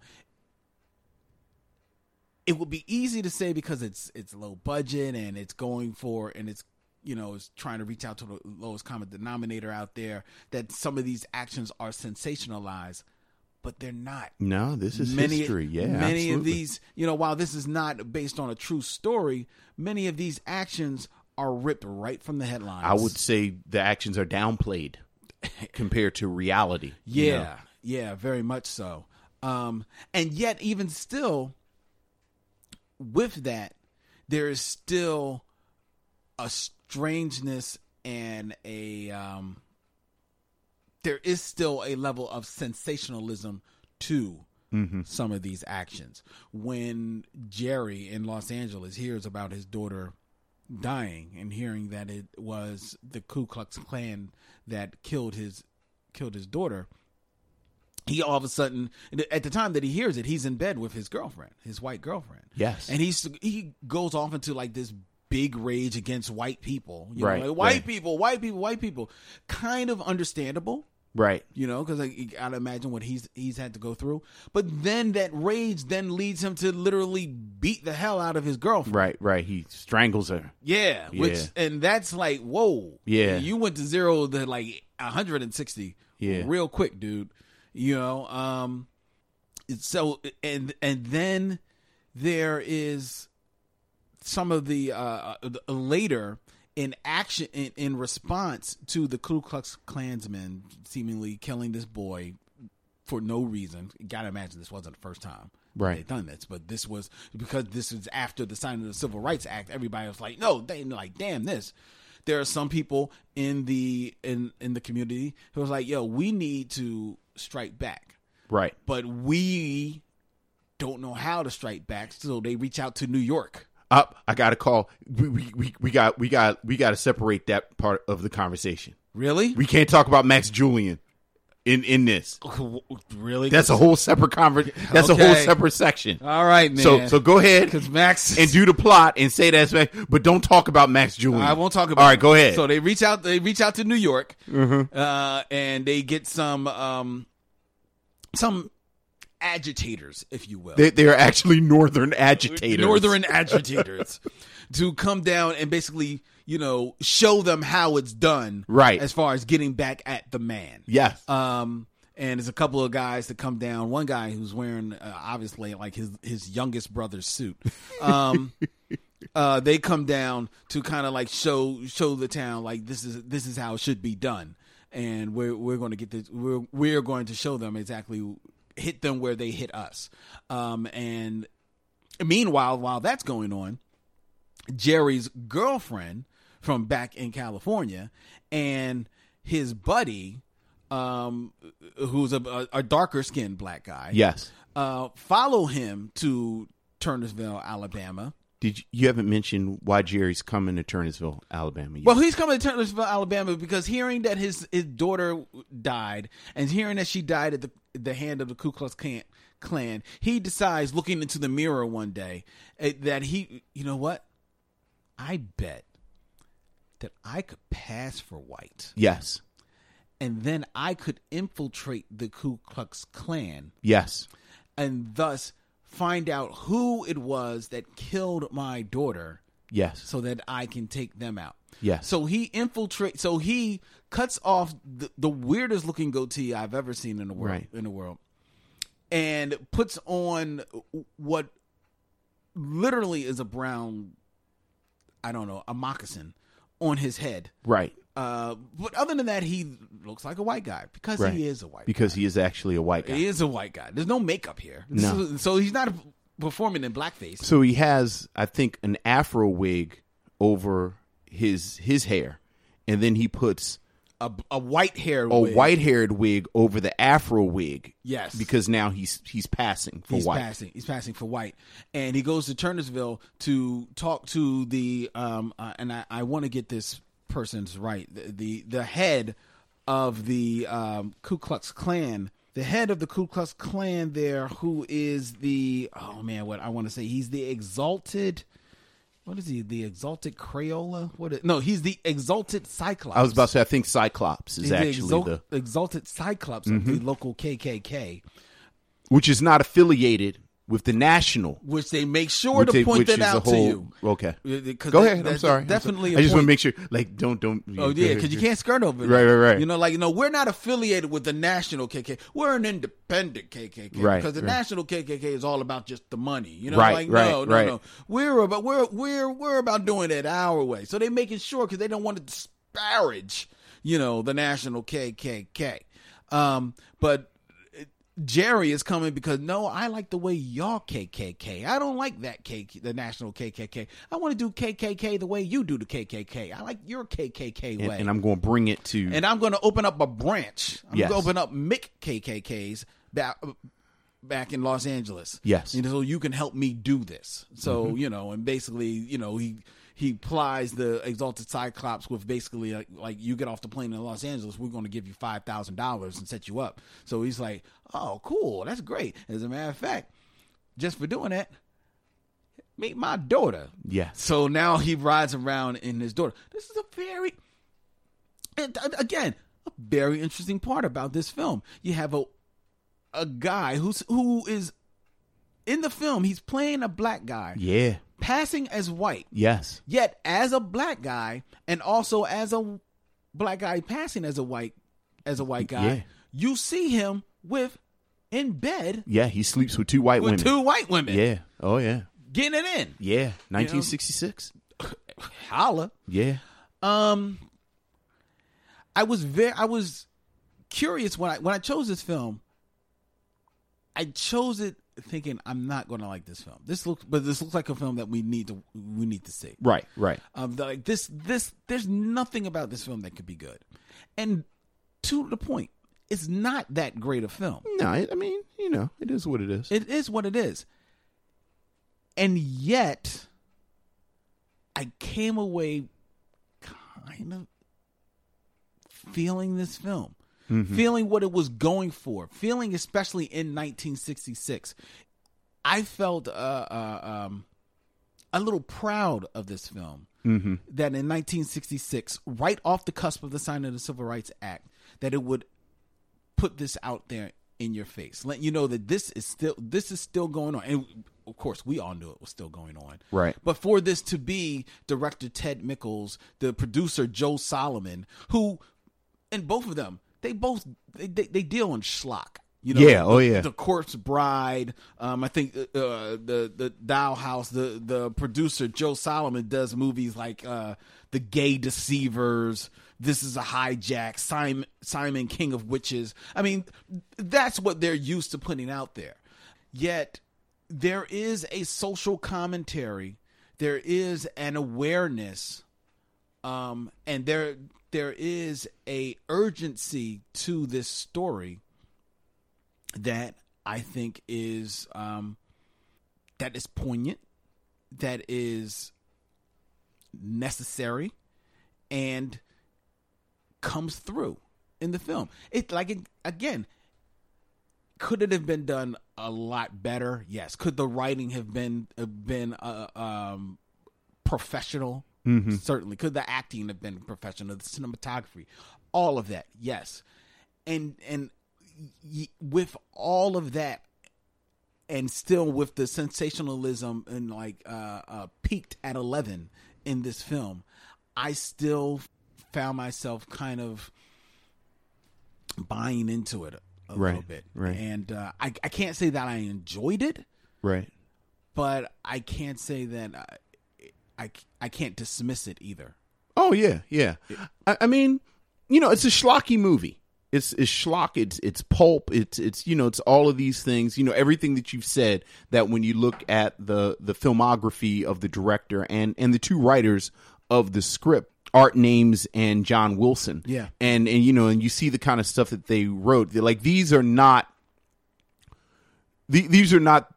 It would be easy to say because it's it's low budget and it's going for and it's you know, is trying to reach out to the lowest common denominator out there, that some of these actions are sensationalized, but they're not. No, this is many, history. Yeah, many absolutely. of these, you know, while this is not based on a true story, many of these actions are ripped right from the headlines. I would say the actions are downplayed compared to reality. Yeah, you know? yeah, very much so. Um, and yet, even still, with that, there is still a strangeness and a um, there is still a level of sensationalism to mm-hmm. some of these actions. When Jerry in Los Angeles hears about his daughter dying and hearing that it was the Ku Klux Klan that killed his killed his daughter, he all of a sudden, at the time that he hears it, he's in bed with his girlfriend, his white girlfriend. Yes. And he's he goes off into like this big rage against white people. You right. know, like, white right. people, white people, white people. Kind of understandable. Right. You know, because like, you got to imagine what he's he's had to go through. But then that rage then leads him to literally beat the hell out of his girlfriend. Right, right. He strangles her. Yeah. yeah. Which And that's like, whoa. Yeah. You went to zero to like one hundred sixty yeah. real quick, dude. You know, um, so and and then there is some of the uh, later in action in, in response to the Ku Klux Klansmen seemingly killing this boy for no reason. You gotta imagine this wasn't the first time right. they've done this, but this was because this was after the signing of the Civil Rights Act. Everybody was like, no, they like damn this. There are some people in the in, in the community who was like, yo, we need to strike back, right? But we don't know how to strike back, so they reach out to New York. Up, I got to call. We, we we we got we got we got to separate that part of the conversation. Really, we can't talk about Max Julian in in this. Really, that's a whole separate conversation. That's okay. a whole separate section. All right, man. So so go ahead, because Max is... and do the plot and say that's Max, but don't talk about Max Julian. I won't talk about. All right, him. Go ahead. So they reach out. They reach out to New York, mm-hmm. uh, and they get some. Um, Some agitators, if you will. They, they are actually northern agitators. Northern agitators to come down and basically, you know, show them how it's done. Right. As far as getting back at the man. Yes. Um, and there's a couple of guys that come down. One guy who's wearing, uh, obviously, like his, his youngest brother's suit. Um, uh, they come down to kind of like show show the town like this is this is how it should be done. And we're we're going to get this. We're we're going to show them exactly, hit them where they hit us. Um, and meanwhile, while that's going on, Jerry's girlfriend from back in California and his buddy, um, who's a, a darker skinned black guy, yes, uh, follow him to Turnersville, Alabama. Did you, you haven't mentioned why Jerry's coming to Turnersville, Alabama yet. Well, he's coming to Turnersville, Alabama because hearing that his, his daughter died and hearing that she died at the the hand of the Ku Klux Klan, he decides, looking into the mirror one day, that he, you know what? I bet that I could pass for white. Yes. And then I could infiltrate the Ku Klux Klan. Yes. And thus... find out who it was that killed my daughter. Yes. So that I can take them out. Yes. So he infiltrates. So he cuts off the, the weirdest looking goatee I've ever seen in the world. Right. In the world, and puts on what literally is a brown, I don't know, a moccasin on his head. Right. Uh, but other than that, he looks like a white guy because right. he is a white because guy. Because he is actually a white guy. He is a white guy. There's no makeup here. No. So, so he's not performing in blackface. So he has, I think, an Afro wig over his his hair. And then he puts a, a white haired a wig. white haired wig over the Afro wig. Yes. Because now he's he's passing for he's white. He's passing. He's passing for white. And he goes to Turnersville to talk to the um uh, and I, I want to get this person's right the, the the head of the um Ku Klux Klan the head of the Ku Klux Klan there, who is the oh man what I want to say he's the exalted what is he the exalted Crayola what is, no he's the exalted Cyclops. I was about to say I think Cyclops is he's actually the, exalt, the exalted Cyclops mm-hmm. of the local K K K, which is not affiliated with the National, which they make sure to they, point that out whole, to you. Okay, go they, ahead. I'm sorry. Definitely. I'm sorry. I just want to make sure, like, don't don't. Oh yeah, because you can't skirt over it. Right, right, right. You know, like, you know, we're not affiliated with the National K K K. We're an independent K K K. Right. Because the right. National K K K is all about just the money. You know, right, like right, no, no, right. no. We're about we're we're we're about doing it our way. So they're making sure because they don't want to disparage, you know, the National K K K. Um, but. Jerry is coming because, no, I like the way y'all K K K. I don't like that K K, the National K K K. I want to do K K K the way you do the K K K. I like your K K K way. And, and I'm going to bring it to... And I'm going to open up a branch. I'm yes. going to open up Mick K K Ks back, back in Los Angeles. Yes. And so you can help me do this. So, mm-hmm. you know, and basically, you know, he... He plies the Exalted Cyclops with basically like, like you get off the plane in Los Angeles, we're going to give you five thousand dollars and set you up. So he's like, oh, cool. That's great. As a matter of fact, just for doing that, meet my daughter. Yeah. So now he rides around in his daughter. This is a very, and again, a very interesting part about this film. You have a a guy who's who is in the film. He's playing a black guy. Yeah. Passing as white. Yes. Yet as a black guy and also as a black guy passing as a white as a white guy, yeah. you see him with in bed. Yeah, he sleeps with two white with women. With two white women. Yeah. Oh yeah. Getting it in. Yeah. nineteen sixty-six. You know? Holla. Yeah. Um I was very I was curious when I when I chose this film. I chose it thinking I'm not going to like this film. This looks, but this looks like a film that we need to we need to see. Right, right. Um, like this, this. There's nothing about this film that could be good. And to the point, it's not that great a film. No, I mean, you know, it is what it is. It is what it is. And yet, I came away kind of feeling this film. Mm-hmm. Feeling what it was going for, feeling especially in nineteen sixty-six, I felt uh, uh, um, a little proud of this film. Mm-hmm. That in nineteen sixty-six, right off the cusp of the signing of the Civil Rights Act, that it would put this out there in your face, let you know that this is still this is still going on. And of course, we all knew it was still going on, right? But for this to be director Ted Mikels, the producer Joe Solomon, who, and both of them. They both they, they they deal in schlock, you know. Yeah, the, oh yeah. The Corpse Bride. Um, I think uh, the the Dow House. The the producer Joe Solomon does movies like uh, The Gay Deceivers. This is a Hijack. Simon Simon King of Witches. I mean, that's what they're used to putting out there. Yet there is a social commentary. There is an awareness, um, and there. There is a urgency to this story that I think is um, that is poignant, that is necessary, and comes through in the film. It like it, again, could it have been done a lot better? Yes. Could the writing have been have been uh, um, professional? Mm-hmm. Certainly. Could the acting have been professional, the cinematography, all of that? Yes. And and y- with all of that, and still with the sensationalism and like uh, uh, peaked at eleven in this film, I still found myself kind of buying into it a, a right, little bit. Right. And uh, I, I can't say that I enjoyed it. Right. But I can't say that... I, I, I can't dismiss it either. Oh yeah, yeah. I, I mean, you know, it's a schlocky movie. It's it's schlock. It's it's pulp. It's it's you know, it's all of these things. You know, everything that you've said. That when you look at the the filmography of the director and and the two writers of the script, Art Names and John Wilson. Yeah. And and you know, and you see the kind of stuff that they wrote. They're like, these are not. The, these are not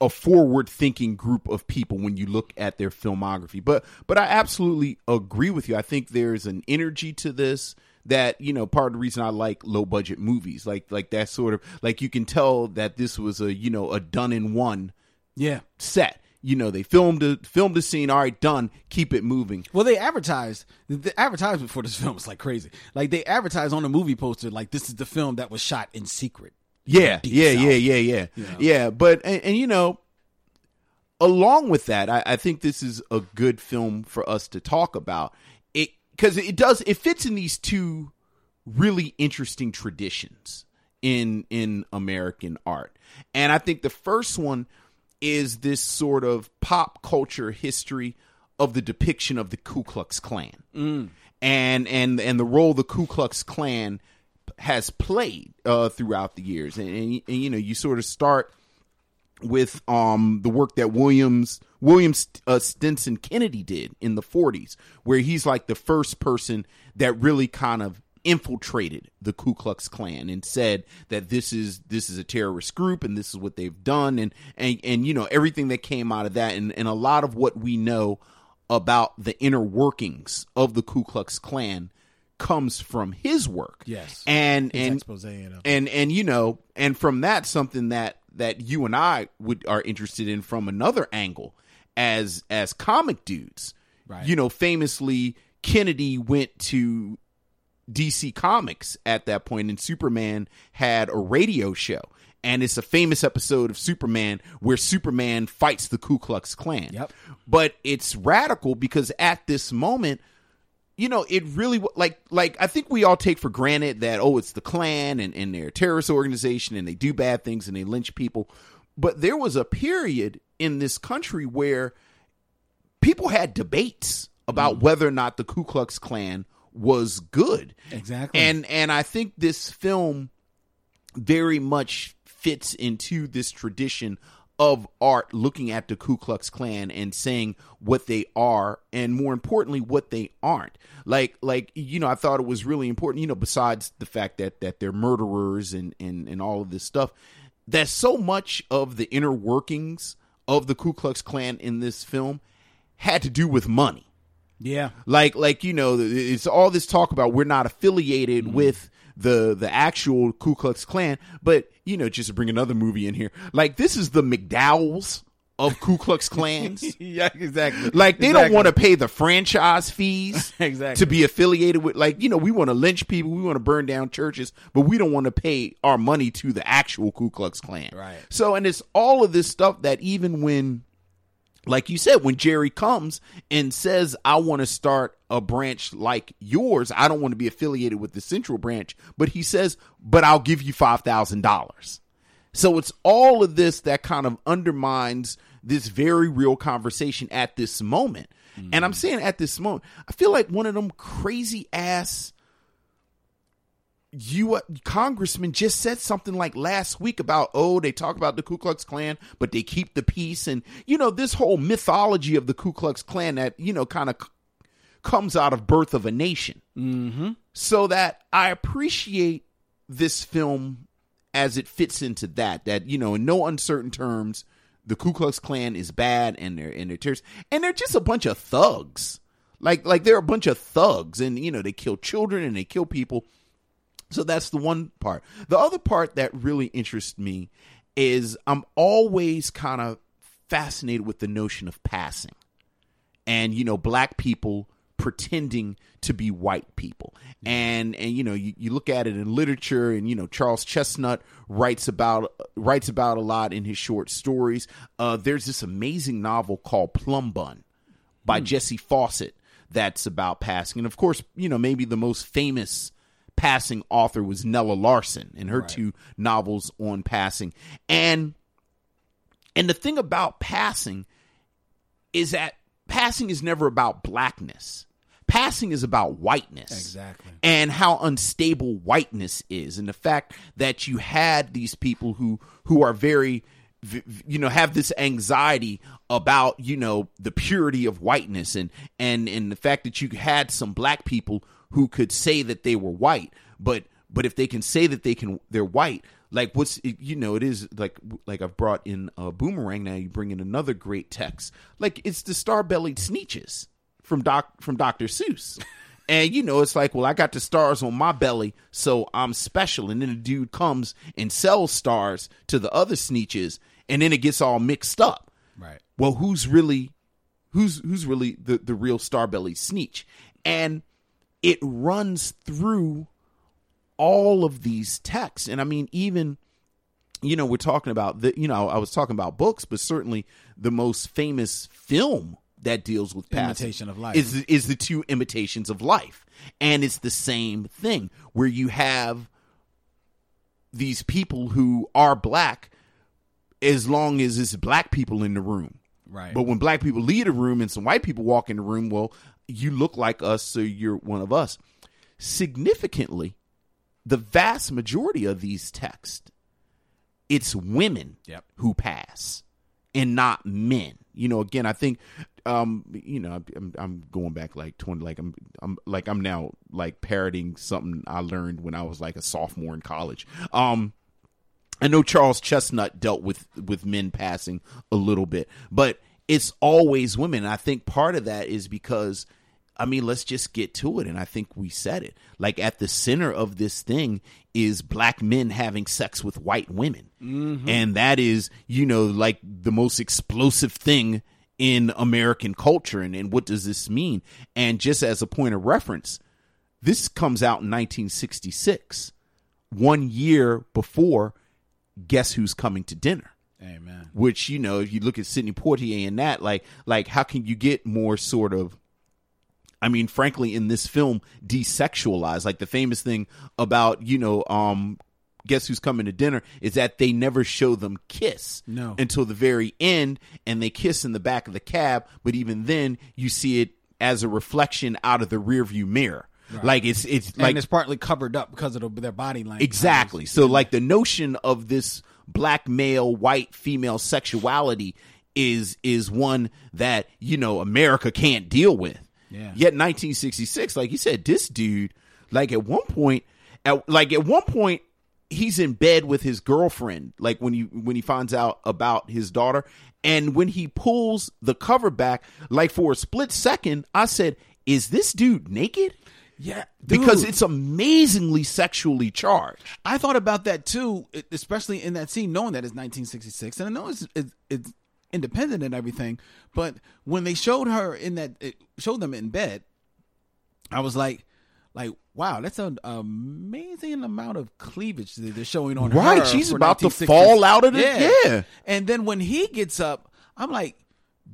a forward-thinking group of people when you look at their filmography. But but I absolutely agree with you. I think there's an energy to this that, you know, part of the reason I like low-budget movies. Like like that sort of, like you can tell that this was a, you know, a done-in-one yeah. set. You know, they filmed a, filmed a scene, all right, done, keep it moving. Well, they advertised, the advertisement for this film was like crazy. Like they advertised on a movie poster like this is the film that was shot in secret. Yeah, yeah, yeah, yeah, yeah, yeah, yeah. But and, and you know, along with that, I, I think this is a good film for us to talk about it because it does it fits in these two really interesting traditions in in American art, and I think the first one is this sort of pop culture history of the depiction of the Ku Klux Klan mm. and and and the role the Ku Klux Klan has played uh, throughout the years. And, and, and, you know, you sort of start with um, the work that Williams, Williams uh, Stinson Kennedy did in the forties, where he's like the first person that really kind of infiltrated the Ku Klux Klan and said that this is, this is a terrorist group and this is what they've done. And, and, and, you know, everything that came out of that and, and a lot of what we know about the inner workings of the Ku Klux Klan comes from his work. Yes. And his and, expose, you know. and and you know, and from that something that that you and I would are interested in from another angle as as comic dudes. Right. You know, famously Kennedy went to D C Comics at that point and Superman had a radio show. And it's a famous episode of Superman where Superman fights the Ku Klux Klan. Yep. But it's radical because at this moment you know, it really like like I think we all take for granted that, oh, it's the Klan and, and they're a terrorist organization and they do bad things and they lynch people. But there was a period in this country where people had debates about mm. whether or not the Ku Klux Klan was good. Exactly. And and I think this film very much fits into this tradition of art looking at the Ku Klux Klan and saying what they are and more importantly what they aren't. Like like you know, I thought it was really important, you know, besides the fact that that they're murderers and and, and all of this stuff, that so much of the inner workings of the Ku Klux Klan in this film had to do with money. Yeah. Like like you know, it's all this talk about we're not affiliated mm-hmm. with the the actual Ku Klux Klan, but you know, just to bring another movie in here, like this is the McDowells of Ku Klux Klans. Yeah, exactly. Like they exactly. don't want to pay the franchise fees exactly. to be affiliated with, like, you know, we want to lynch people, we want to burn down churches, but we don't want to pay our money to the actual Ku Klux Klan. Right. So, and it's all of this stuff that even when, like you said, when Jerry comes and says, I want to start a branch like yours, I don't want to be affiliated with the central branch, but he says, but I'll give you five thousand dollars. So it's all of this that kind of undermines this very real conversation at this moment. Mm-hmm. And I'm saying at this moment, I feel like one of them crazy ass You uh, congressman just said something like last week about, oh, they talk about the Ku Klux Klan, but they keep the peace. And, you know, this whole mythology of the Ku Klux Klan that, you know, kind of c- comes out of Birth of a Nation. Mm-hmm. So that I appreciate this film as it fits into that, that, you know, in no uncertain terms, the Ku Klux Klan is bad and they're, and they're terrorists. And they're just a bunch of thugs. Like, like they're a bunch of thugs and, you know, they kill children and they kill people. So that's the one part. The other part that really interests me is I'm always kind of fascinated with the notion of passing and, you know, black people pretending to be white people. And, and you know, you, you look at it in literature and, you know, Charles Chestnut writes about writes about a lot in his short stories. Uh, there's this amazing novel called Plum Bun by hmm. Jessie Fauset that's about passing. And, of course, you know, maybe the most famous passing author was Nella Larson in her right. two novels on passing. And and the thing about passing is that passing is never about blackness. Passing is about whiteness. Exactly. And how unstable whiteness is. And the fact that you had these people who who are very, you know, have this anxiety about, you know, the purity of whiteness and and and the fact that you had some black people who could say that they were white, but but if they can say that they can they're white, like what's you know it is like like I've brought in a Boomerang. Now you bring in another great text, like it's the star-bellied sneeches from doc from Doctor Seuss, and you know it's like, well, I got the stars on my belly, so I'm special. And then a dude comes and sells stars to the other sneeches, and then it gets all mixed up. Right. Well, who's really who's who's really the the real star-bellied sneech? And it runs through all of these texts. And I mean, even you know, we're talking about the, you know, I was talking about books, but certainly the most famous film that deals with past Imitation of Life is is the two Imitations of Life, and it's the same thing where you have these people who are black, as long as it's black people in the room, right? But when black people leave the room and some white people walk in the room, well, you look like us, so you're one of us. Significantly, the vast majority of these texts, it's women yep. who pass, and not men. You know, again, I think, um, you know, I'm, I'm going back like twenty, like I'm, I'm like I'm now like parroting something I learned when I was like a sophomore in college. Um, I know Charles Chestnut dealt with with men passing a little bit, but it's always women. I think part of that is because, I mean, let's just get to it. And I think we said it, like at the center of this thing is black men having sex with white women. Mm-hmm. And that is, you know, like the most explosive thing in American culture. And, and what does this mean? And just as a point of reference, this comes out in nineteen sixty-six, one year before Guess Who's Coming to Dinner. Amen. Which, you know, if you look at Sidney Poitier and that, like, like how can you get more sort of, I mean, frankly, in this film, desexualized? Like the famous thing about, you know, um, Guess Who's Coming to Dinner is that they never show them kiss no. until the very end, and they kiss in the back of the cab. But even then, you see it as a reflection out of the rearview mirror. Right. Like it's it's and like it's partly covered up because of the, their body language. Exactly. So yeah. like the notion of this black male, white female sexuality is is one that, you know, America can't deal with. Yeah. Yet nineteen sixty-six, like you said, this dude, like at one point, at, like at one point, he's in bed with his girlfriend. Like when you when he finds out about his daughter, and when he pulls the cover back, like for a split second, I said, "Is this dude naked?" Yeah, dude. Because it's amazingly sexually charged. I thought about that too, especially in that scene, knowing that it's nineteen sixty-six, and I know it's it's, it's independent and everything, but when they showed her in that, it showed them in bed, I was like, like wow, that's an amazing amount of cleavage that they're showing on right, her. Right, she's about to fall out of the yeah. yeah. And then when he gets up, I'm like,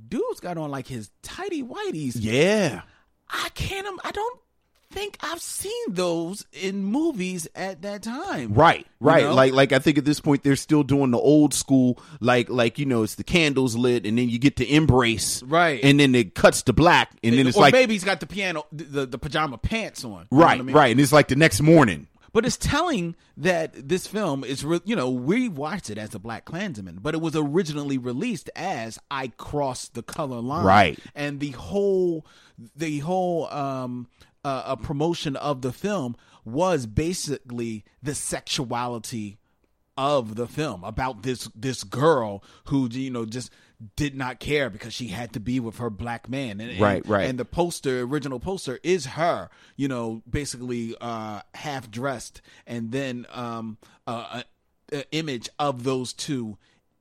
dude's got on like his tighty whities. Yeah, I can't. I don't. think I've seen those in movies at that time. Right, right. You know? Like, like I think at this point they're still doing the old school, like, like you know, it's the candles lit, and then you get to embrace, right, and then it cuts to black, and then it's or like maybe he's got the piano, the, the, the pajama pants on, right, you know what I mean? Right, and it's like the next morning. But it's telling that this film is, re- you know, we watched it as The Black Klansman, but it was originally released as I Cross the Color Line, right, and the whole, the whole. um Uh, a promotion of the film was basically the sexuality of the film about this this girl who, you know, just did not care because she had to be with her black man. And, right, and, right. And the poster, original poster, is her, you know, basically uh, half dressed, and then um, uh, an image of those two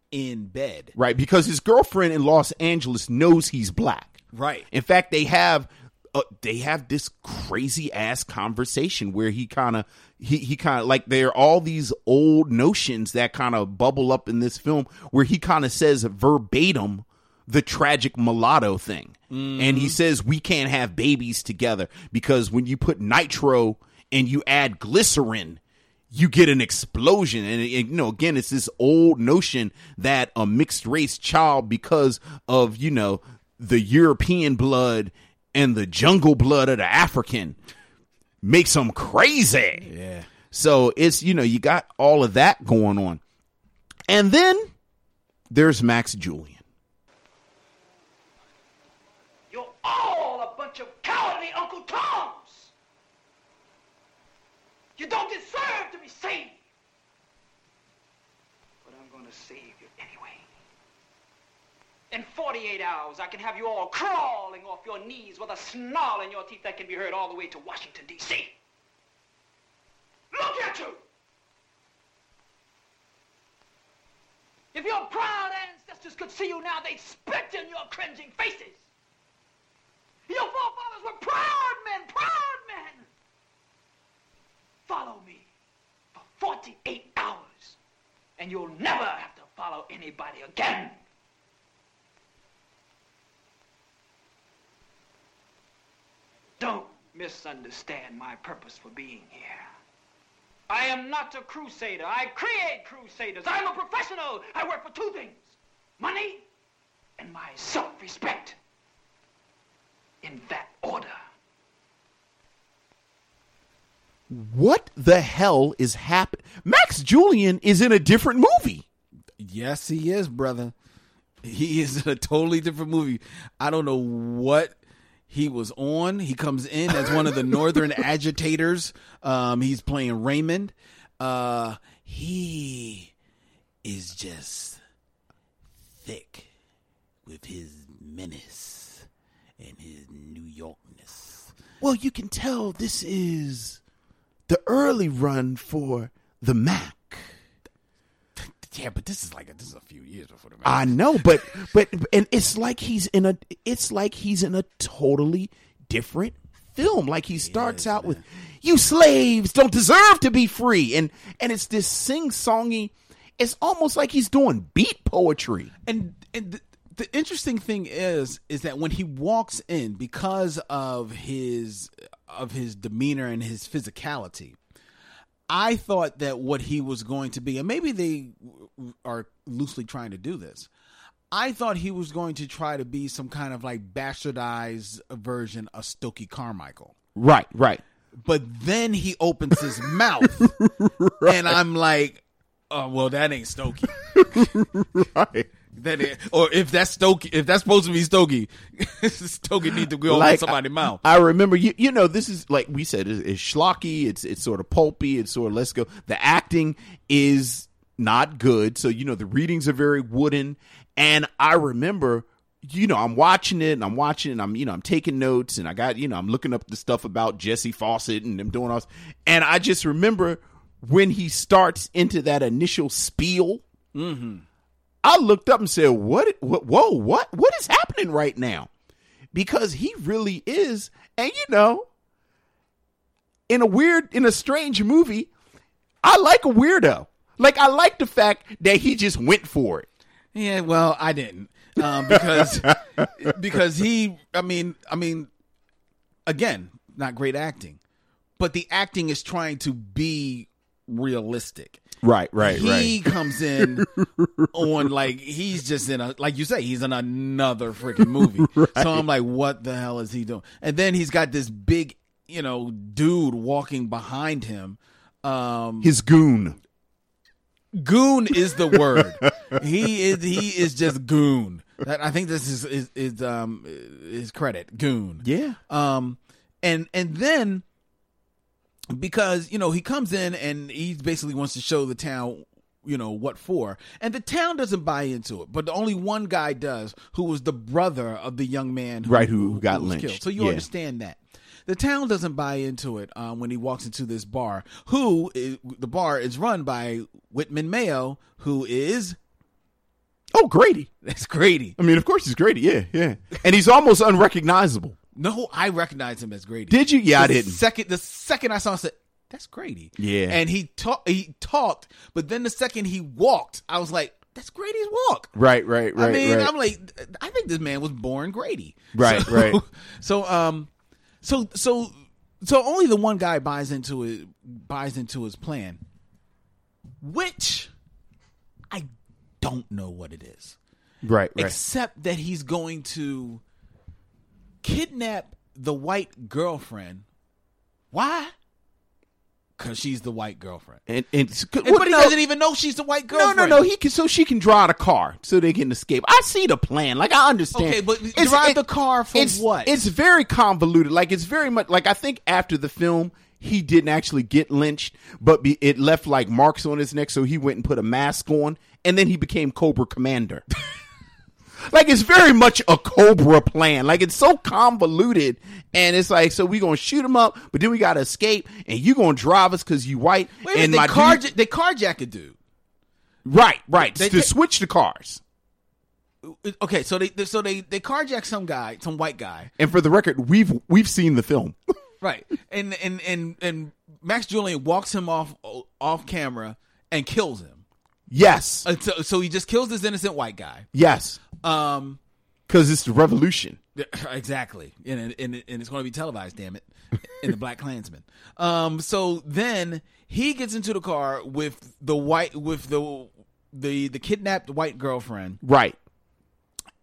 in bed. Right, because his girlfriend in Los Angeles knows he's black. Right. In fact, they have. Uh, they have this crazy ass conversation where he kind of he, he kind of like there are all these old notions that kind of bubble up in this film where he kind of says verbatim the tragic mulatto thing. Mm-hmm. And he says, we can't have babies together because when you put nitro and you add glycerin, you get an explosion. And, and, you know, again, it's this old notion that a mixed race child, because of, you know, the European blood and the jungle blood of the African, makes them crazy. Yeah. So it's, you know, you got all of that going on. And then there's Max Julian. You're all a bunch of cowardly Uncle Toms. You don't deserve to be saved. But I'm going to save you anyway. In forty-eight hours, I can have you all crawling off your knees with a snarl in your teeth that can be heard all the way to Washington, D C Look at you! If your proud ancestors could see you now, they'd spit in your cringing faces. Your forefathers were proud men, proud men! Follow me for forty-eight hours. and you'll never have to follow anybody again. Don't misunderstand my purpose for being here. I am not a crusader. I create crusaders. I'm a professional. I work for two things: money and my self-respect. In that order. What the hell is happening? Max Julian is in a different movie. Yes, he is, brother. He is in a totally different movie. I don't know what he was on. He comes in as one of the Northern agitators. Um, he's playing Raymond. Uh, he is just thick with his menace and his New Yorkness. Well, you can tell this is the early run for the Mac. Yeah, but this is like a, this is a few years before the Mac. I know, but but and it's like he's in a it's like he's in a totally different film. Like he starts yes, out man. with, "You slaves don't deserve to be free," and and it's this sing-songy. It's almost like he's doing beat poetry. And and the, the interesting thing is is that when he walks in, because of his. of his demeanor and his physicality, I thought that what he was going to be, and maybe they are loosely trying to do this, I thought he was going to try to be some kind of like bastardized version of Stokey Carmichael. Right, right. But then he opens his mouth right. and I'm like, oh, well, that ain't Stokey. Right. That is, or if that's Stokey, if that's supposed to be Stokey, Stokey need to go like, open somebody's mouth. I remember, you you know, this is like we said, it's, it's schlocky, it's it's sort of pulpy, it's sort of let's go. The acting is not good, so you know the readings are very wooden. And I remember, you know, I'm watching it and I'm watching, and I'm you know I'm taking notes, and I got you know I'm looking up the stuff about Jessie Fauset and them doing all this. And I just remember when he starts into that initial spiel. Mm-hmm. I looked up and said, what, what, whoa, what, what is happening right now? Because he really is. And, you know, in a weird, in a strange movie, I like a weirdo. Like, I like the fact that he just went for it. Yeah, well, I didn't. Um, because, because he, I mean, I mean, again, not great acting, but the acting is trying to be realistic. Right, right, he right. He comes in on like he's just in a like you say he's in another freaking movie. Right. So I'm like, what the hell is he doing? And then he's got this big, you know, dude walking behind him. Um, His goon. Goon is the word. he is he is just goon. That, I think this is is, is um his credit. Goon. Yeah. Um. And and then. Because, you know, he comes in and he basically wants to show the town, you know, what for. And the town doesn't buy into it. But the only one guy does, who was the brother of the young man. Who, right, who, who got who lynched. Killed. So you yeah. understand that. The town doesn't buy into it um, when he walks into this bar. Who, is, the bar is run by Whitman Mayo, who is... Oh, Grady. That's Grady. I mean, of course he's Grady, yeah, yeah. And he's almost unrecognizable. No, I recognized him as Grady. Did you? Yeah, the I didn't. Second, the second I saw him, I said, that's Grady. Yeah. And he, ta- he talked, but then the second he walked, I was like, that's Grady's walk. Right, right, right. I mean, right. I'm like, I think this man was born Grady. Right, so, right. So, um, so, so, so only the one guy buys into it, buys into his plan, which I don't know what it is. Right, right. Except that he's going to kidnap the white girlfriend. Why? Because she's the white girlfriend, and, and, and well, but he no, doesn't even know she's the white girlfriend. No, no, no. He can, so she can drive the car so they can escape. I see the plan. Like I understand. Okay, but it's, drive it, the car for it's, what? It's very convoluted. Like it's very much like I think after the film he didn't actually get lynched, but be, it left like marks on his neck. So he went and put a mask on, and then he became Cobra Commander. Like, it's very much a Cobra plan. Like, it's so convoluted. And it's like, so we're going to shoot him up, but then we got to escape, and you going to drive us because you white. Wait, and they, my carja- dude- they carjack a dude. Right, right. They, to they- switch the cars. Okay, so they so they, they carjack some guy, some white guy. And for the record, we've we've seen the film. Right. And, and, and, and Max Julian walks him off off camera and kills him. Yes. Uh, so, so he just kills this innocent white guy. Yes. Um, because it's the revolution. Exactly. And, and, and it's going to be televised, damn it, in The Black Klansman. Um, so then he gets into the car with the white, with the, the, the kidnapped white girlfriend. Right.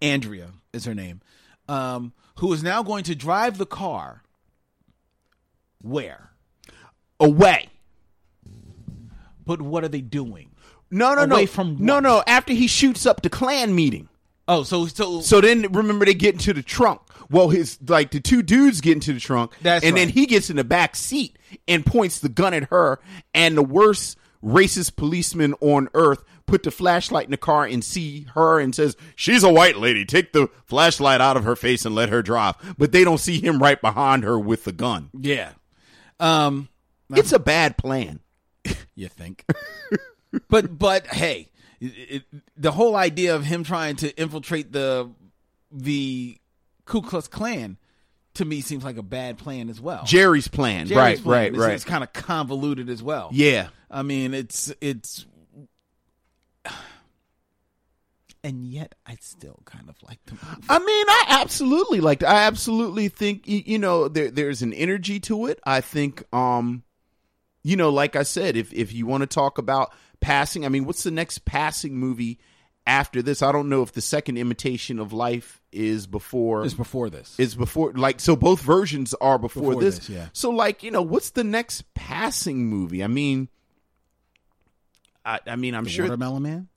Andrea is her name. Um, who is now going to drive the car where? Away. But what are they doing? No, no, away no. Away from what? No, no. After he shoots up the Klan meeting. Oh, so so so then remember they get into the trunk. Well, his like the two dudes get into the trunk, that's and right. then he gets in the back seat and points the gun at her. And the worst racist policeman on earth put the flashlight in the car and see her and says, "She's a white lady. Take the flashlight out of her face and let her drive." But they don't see him right behind her with the gun. Yeah, um, it's a bad plan. You think? But but hey. It, it, the whole idea of him trying to infiltrate the the Ku Klux Klan to me seems like a bad plan as well. Jerry's plan, Jerry's right, plan right, is, right. It's kind of convoluted as well. Yeah, I mean, it's it's, and yet I still kind of like the movie. I mean, I absolutely liked it. I absolutely think you know there there's an energy to it. I think, um, you know, like I said, if if you want to talk about. Passing, I mean, what's the next Passing movie after this? I don't know if the second Imitation of Life is before is before this is before like so both versions are before, before this. this yeah. So like, you know, what's the next Passing movie? I mean, I, I mean, I'm the sure Watermelon Man.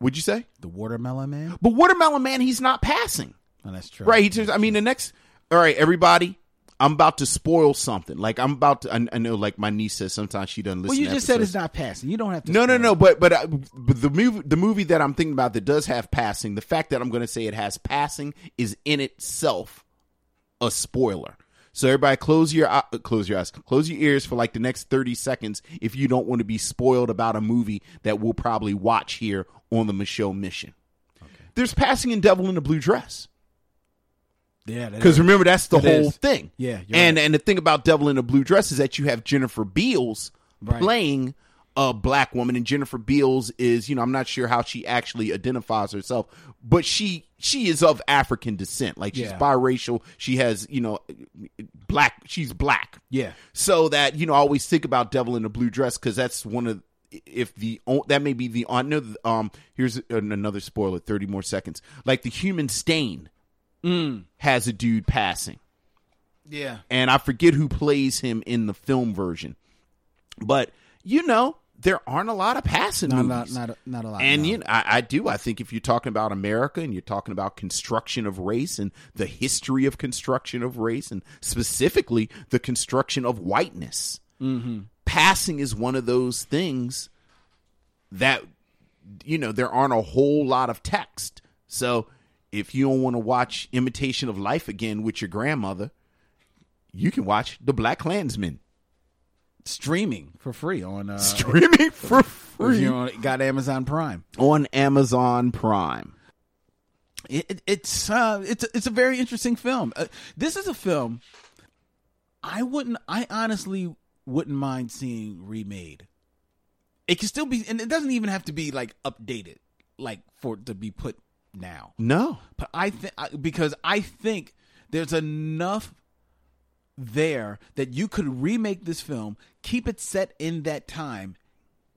Would you say the Watermelon Man? But Watermelon Man, he's not passing. Oh, that's true, right? He just, I mean, the next. All right, everybody. I'm about to spoil something. Like I'm about to. I, I know. Like my niece says, sometimes she doesn't listen. Well, you to just episodes. Said it's not passing. You don't have to. No, no, no. It. But but, I, but the movie, the movie that I'm thinking about that does have passing. The fact that I'm going to say it has passing is in itself a spoiler. So everybody, close your uh, close your eyes, close your ears for like the next thirty seconds if you don't want to be spoiled about a movie that we'll probably watch here on the Micheaux Mission. Okay. There's passing in Devil in a Blue Dress. Yeah, because that remember that's the that whole is. Thing. Yeah, and right. and the thing about Devil in a Blue Dress is that you have Jennifer Beals right. playing a black woman, and Jennifer Beals is you know I'm not sure how she actually identifies herself, but she she is of African descent, like she's yeah. biracial. She has you know black. She's black. Yeah. So that you know I always think about Devil in a Blue Dress because that's one of. If the that may be the on no um here's another spoiler thirty more seconds like the Human Stain. Mm. Has a dude passing. Yeah. And I forget who plays him in the film version. But, you know, there aren't a lot of passing not movies. Not, not, not a lot. And, no. you know, I, I do. I think if you're talking about America and you're talking about construction of race and the history of construction of race and specifically the construction of whiteness, mm-hmm. passing is one of those things that, you know, there aren't a whole lot of text. So... If you don't want to watch Imitation of Life again with your grandmother, you can watch The Black Klansman. Streaming for free on... Uh, Streaming for free. You know, got Amazon Prime. On Amazon Prime. It, it, it's uh, it's it's a very interesting film. Uh, this is a film I wouldn't... I honestly wouldn't mind seeing remade. It can still be... And it doesn't even have to be, like, updated, like, for to be put... now no but I think because I think there's enough there that you could remake this film, keep it set in that time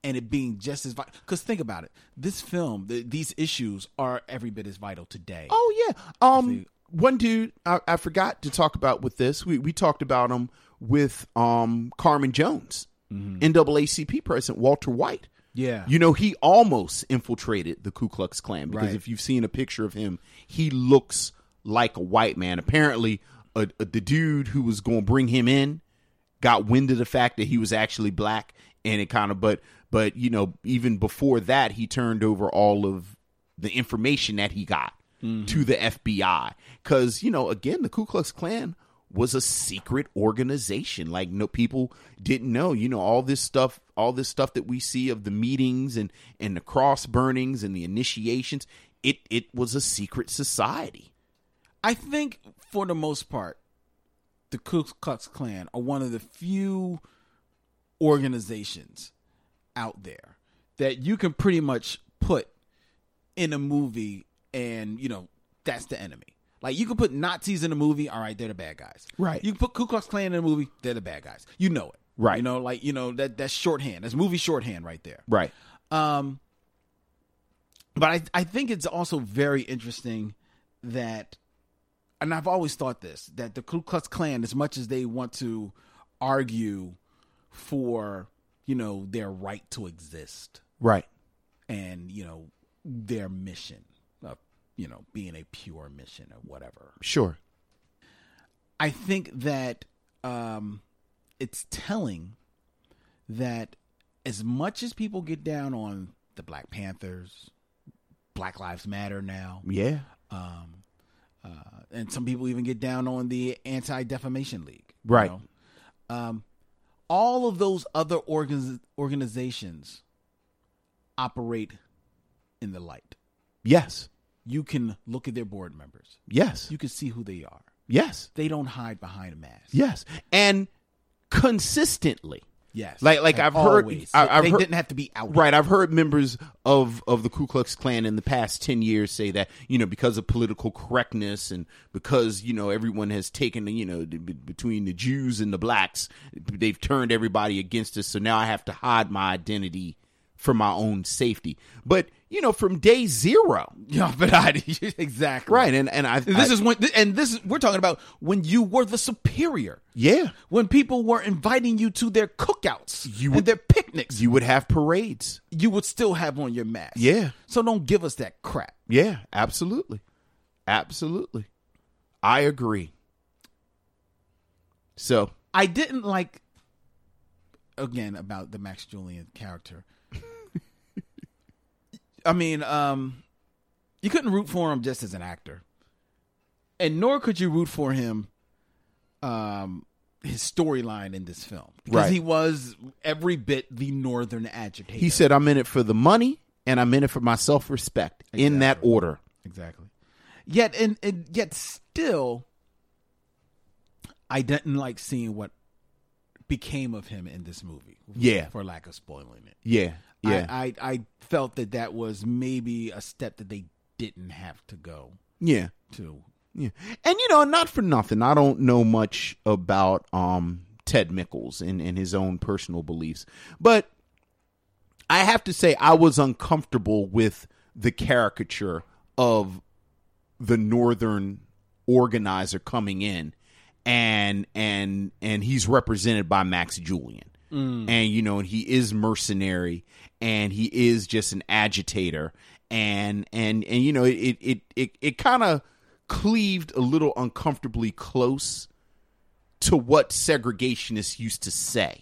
and it being just as vital, because think about it, this film the, these issues are every bit as vital today. Oh yeah. Um one dude I, I forgot to talk about with this, we we talked about him with um Carmen Jones, mm-hmm. N double A C P president Walter White. Yeah, you know, he almost infiltrated the Ku Klux Klan because right. if you've seen a picture of him, he looks like a white man. Apparently, a, a, the dude who was going to bring him in got wind of the fact that he was actually black, and it kind of but but, you know, even before that, he turned over all of the information that he got mm-hmm. to the F B I because, you know, again, the Ku Klux Klan was a secret organization. Like no people didn't know, you know, all this stuff, all this stuff that we see of the meetings and, and the cross burnings and the initiations. It, it was a secret society. I think for the most part, the Ku Klux Klan are one of the few organizations out there that you can pretty much put in a movie, and, you know, that's the enemy. Like, you can put Nazis in a movie, all right, they're the bad guys. Right. You can put Ku Klux Klan in a movie, they're the bad guys. You know it. Right. You know, like, you know, that that's shorthand. That's movie shorthand right there. Right. Um, but I, I think it's also very interesting that, and I've always thought this, that the Ku Klux Klan, as much as they want to argue for, you know, their right to exist. Right. And, you know, their mission of, you know, being a pure mission or whatever. Sure. I think that um, it's telling that as much as people get down on the Black Panthers, Black Lives Matter now. Yeah. Um, uh, and some people even get down on the Anti-Defamation League. Right. You know? Um, all of those other organs, organizations operate in the light. Yes. You can look at their board members. Yes. You can see who they are. Yes. They don't hide behind a mask. Yes. And consistently. Yes. Like like I've always. heard I, I've they heard, didn't have to be out. Right. I've heard members of, of the Ku Klux Klan in the past ten years say that, you know, because of political correctness and because, you know, everyone has taken, you know, the, between the Jews and the blacks, they've turned everybody against us. So now I have to hide my identity for my own safety. But, you know, from day zero. Yeah, but I, exactly. Right. And and I this I, is when and this we're talking about when you were the superior. Yeah. When people were inviting you to their cookouts you would, and their picnics. You would have parades. You would still have on your mask. Yeah. So don't give us that crap. Yeah, absolutely. Absolutely. I agree. So I didn't like again about the Max Julian character. I mean, um, you couldn't root for him just as an actor, and nor could you root for him, um, his storyline in this film, because right. he was every bit the Northern agitator. He said, "I'm in it for the money, and I'm in it for my self-respect." Exactly. In that order, exactly. Yet, and, and yet, still, I didn't like seeing what became of him in this movie. Yeah, for lack of spoiling it. Yeah. Yeah. I, I, I felt that that was maybe a step that they didn't have to go. Yeah. To. Yeah. And, you know, not for nothing, I don't know much about um, Ted Mikels and, and his own personal beliefs, but I have to say I was uncomfortable with the caricature of the Northern organizer coming in and and and he's represented by Max Julian. Mm. And, you know, and he is mercenary and he is just an agitator. And, and, and you know, it it, it, it kind of cleaved a little uncomfortably close to what segregationists used to say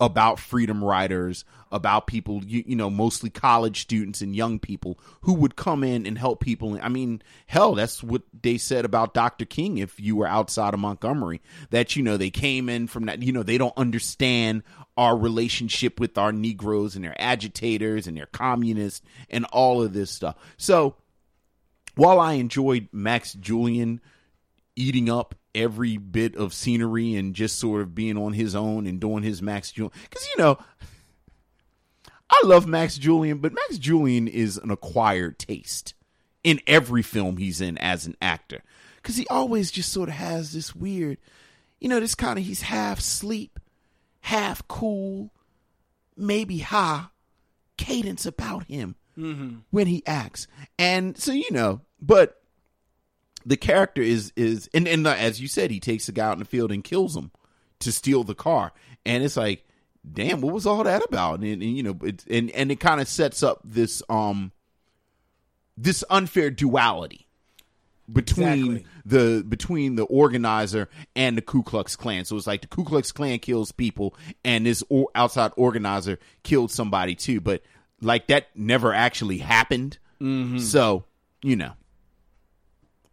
about freedom riders, about people, you, you know, mostly college students and young people who would come in and help people. I mean, hell, that's what they said about Doctor King. If you were outside of Montgomery, that, you know, they came in from that, you know, they don't understand our relationship with our Negroes and their agitators and their communists and all of this stuff. So while I enjoyed Max Julian eating up every bit of scenery and just sort of being on his own and doing his Max Julian, because, you know, I love Max Julian, but Max Julian is an acquired taste in every film he's in as an actor, because he always just sort of has this weird, you know, this kind of, he's half sleep, half cool, maybe high cadence about him mm-hmm. when he acts. And so, you know, but the character is, is and, and as you said, he takes the guy out in the field and kills him to steal the car. And it's like, damn, what was all that about? And, and you know, it, and, and it kind of sets up this um this unfair duality between exactly. the between the organizer and the Ku Klux Klan. So it's like the Ku Klux Klan kills people and this or, outside organizer killed somebody too. But like that never actually happened. Mm-hmm. So, you know.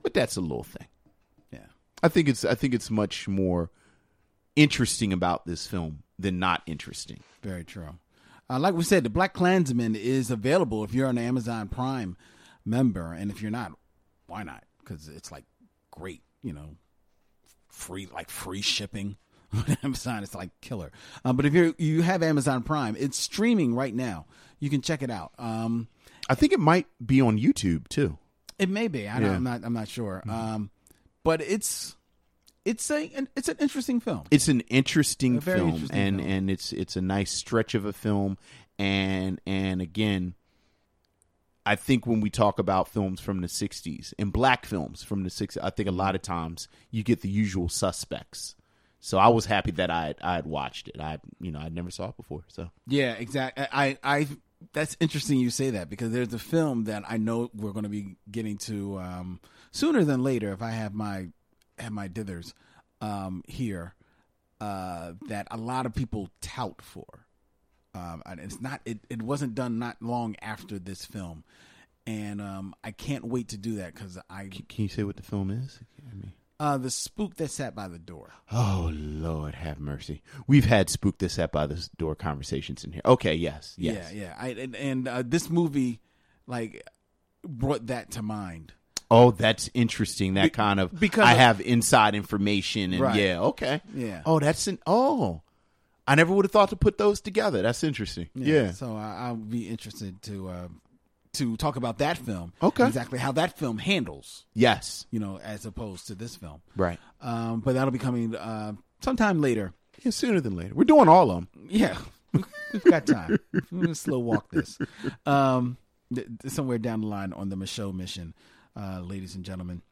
But that's a little thing. Yeah. I think it's I think it's much more interesting about this film than not interesting. Very true. Uh, like we said, The Black Klansman is available if you're an Amazon Prime member. And if you're not, why not? Because it's like great, you know, free, like free shipping on Amazon. It's like killer. Um, but if you you have Amazon Prime, it's streaming right now. You can check it out. Um, I think it might be on YouTube too. It may be. I don't, yeah. I'm not. I'm not sure. Mm-hmm. Um, but it's it's a an, it's an interesting film. It's an interesting film, interesting and film. and it's it's a nice stretch of a film. And and again, I think when we talk about films from the sixties and black films from the sixties, I think a lot of times you get the usual suspects. So I was happy that I I had watched it. I you know I never saw it before. So yeah, exactly. I I that's interesting you say that, because there's a film that I know we're going to be getting to um, sooner than later if I have my have my dithers um, here uh, that a lot of people tout for. Um, and it's not it, it wasn't done not long after this film, and um, I can't wait to do that because I can, can you say what the film is? I mean. Uh, the Spook That Sat by the Door. Oh, Lord, have mercy. We've had Spook That Sat by the Door conversations in here. Okay, yes, yes. Yeah, yeah. I, and and uh, this movie, like, brought that to mind. Oh, that's interesting. That Be- kind of, because I of, have inside information. And right. Yeah, okay. Yeah. Oh, that's an, oh, I never would have thought to put those together. That's interesting. Yeah. yeah. So I, I'll be interested to uh, to talk about that film. Okay. Exactly how that film handles. Yes. You know, as opposed to this film. Right. Um, but that'll be coming uh, sometime later. Yeah, sooner than later. We're doing all of them. Yeah. We've got time. We're going to slow walk this. Um, th- somewhere down the line on the Micheaux Mission, uh, ladies and gentlemen.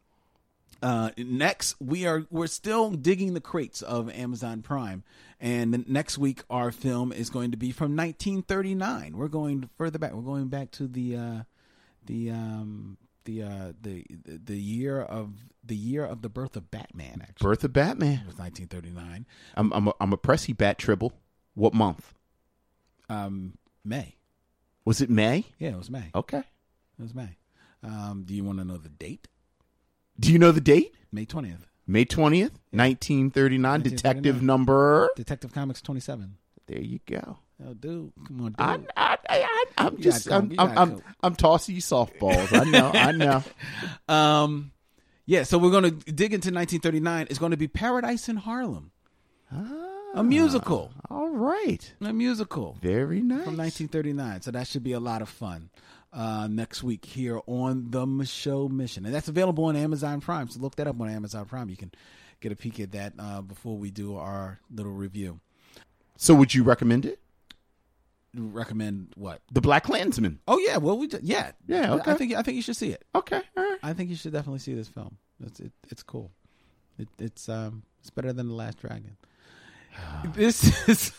Uh, next, we are we're still digging the crates of Amazon Prime, and next week our film is going to be from nineteen thirty-nine. We're going further back. We're going back to the uh, the um, the uh, the the year of the year of the birth of Batman. Actually, birth of Batman it was nineteen thirty-nine. I'm I'm a, I'm a pressy bat tribble. What month? Um, May. Was it May? Yeah, it was May. Okay, it was May. Um, do you want to know the date? Do you know the date? May twentieth. May twentieth, nineteen thirty-nine. Detective number? Detective Comics twenty-seven. There you go. Oh, dude. Come on, dude. I, I, I, I'm just, I'm, I'm, I'm, I'm tossing you softballs. I know, I know. Um, yeah, so we're going to dig into nineteen thirty-nine. It's going to be Paradise in Harlem. Ah. A musical. All right. A musical. Very nice. From nineteen thirty-nine. So that should be a lot of fun. Uh, next week here on the Micheaux Mission, and that's available on Amazon Prime. So look that up on Amazon Prime. You can get a peek at that uh, before we do our little review. So, would you recommend it? Recommend what? The Black Klansman. Oh yeah, well we do, yeah yeah. Okay. I think I think you should see it. Okay, all right. I think you should definitely see this film. It's it, it's cool. It, it's um it's better than The Last Dragon. This is.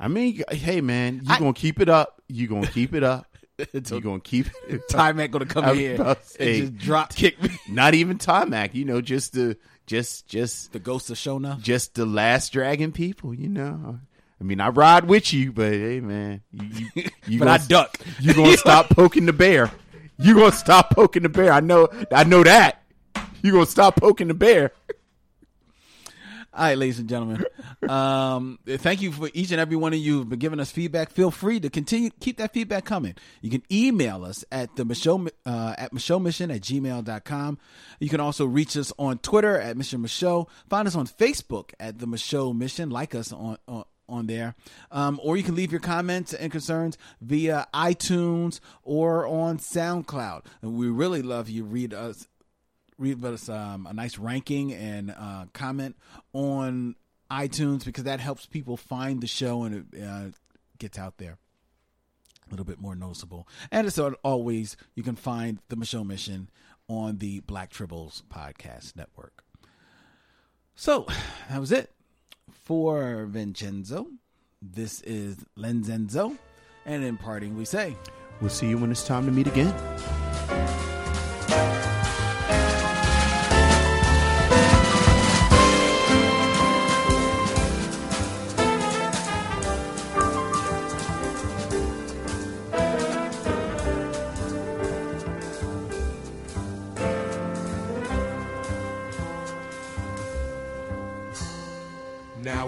I mean, hey man, you are gonna keep it up. You are gonna keep it up. It's You're a, gonna keep it. Timac gonna come here and just drop kick me. Not even Timac, you know, just the just just the Ghost of Shona, just the Last Dragon people, you know. I mean, I ride with you, but hey, man, you, you, you but gonna, I duck. You gonna stop poking the bear. You gonna stop poking the bear. I know, I know that. You gonna stop poking the bear. All right, ladies and gentlemen, um, thank you for each and every one of you who've been giving us feedback. Feel free to continue keep that feedback coming. You can email us at the Micheaux, uh, at michauxmission at gmail dot com. You can also reach us on Twitter at Mission Micheaux. Find us on Facebook at the Micheaux Mission. Like us on, on on there. Um, or you can leave your comments and concerns via iTunes or on SoundCloud. And we really love you. Read us. Read us um, a nice ranking and uh, comment on iTunes, because that helps people find the show and it uh, gets out there a little bit more noticeable. And as always, you can find the Micheaux Mission on the Black Tribbles Podcast Network. So that was it for Vincenzo. This is Lenzenzo. And in parting, we say, we'll see you when it's time to meet again.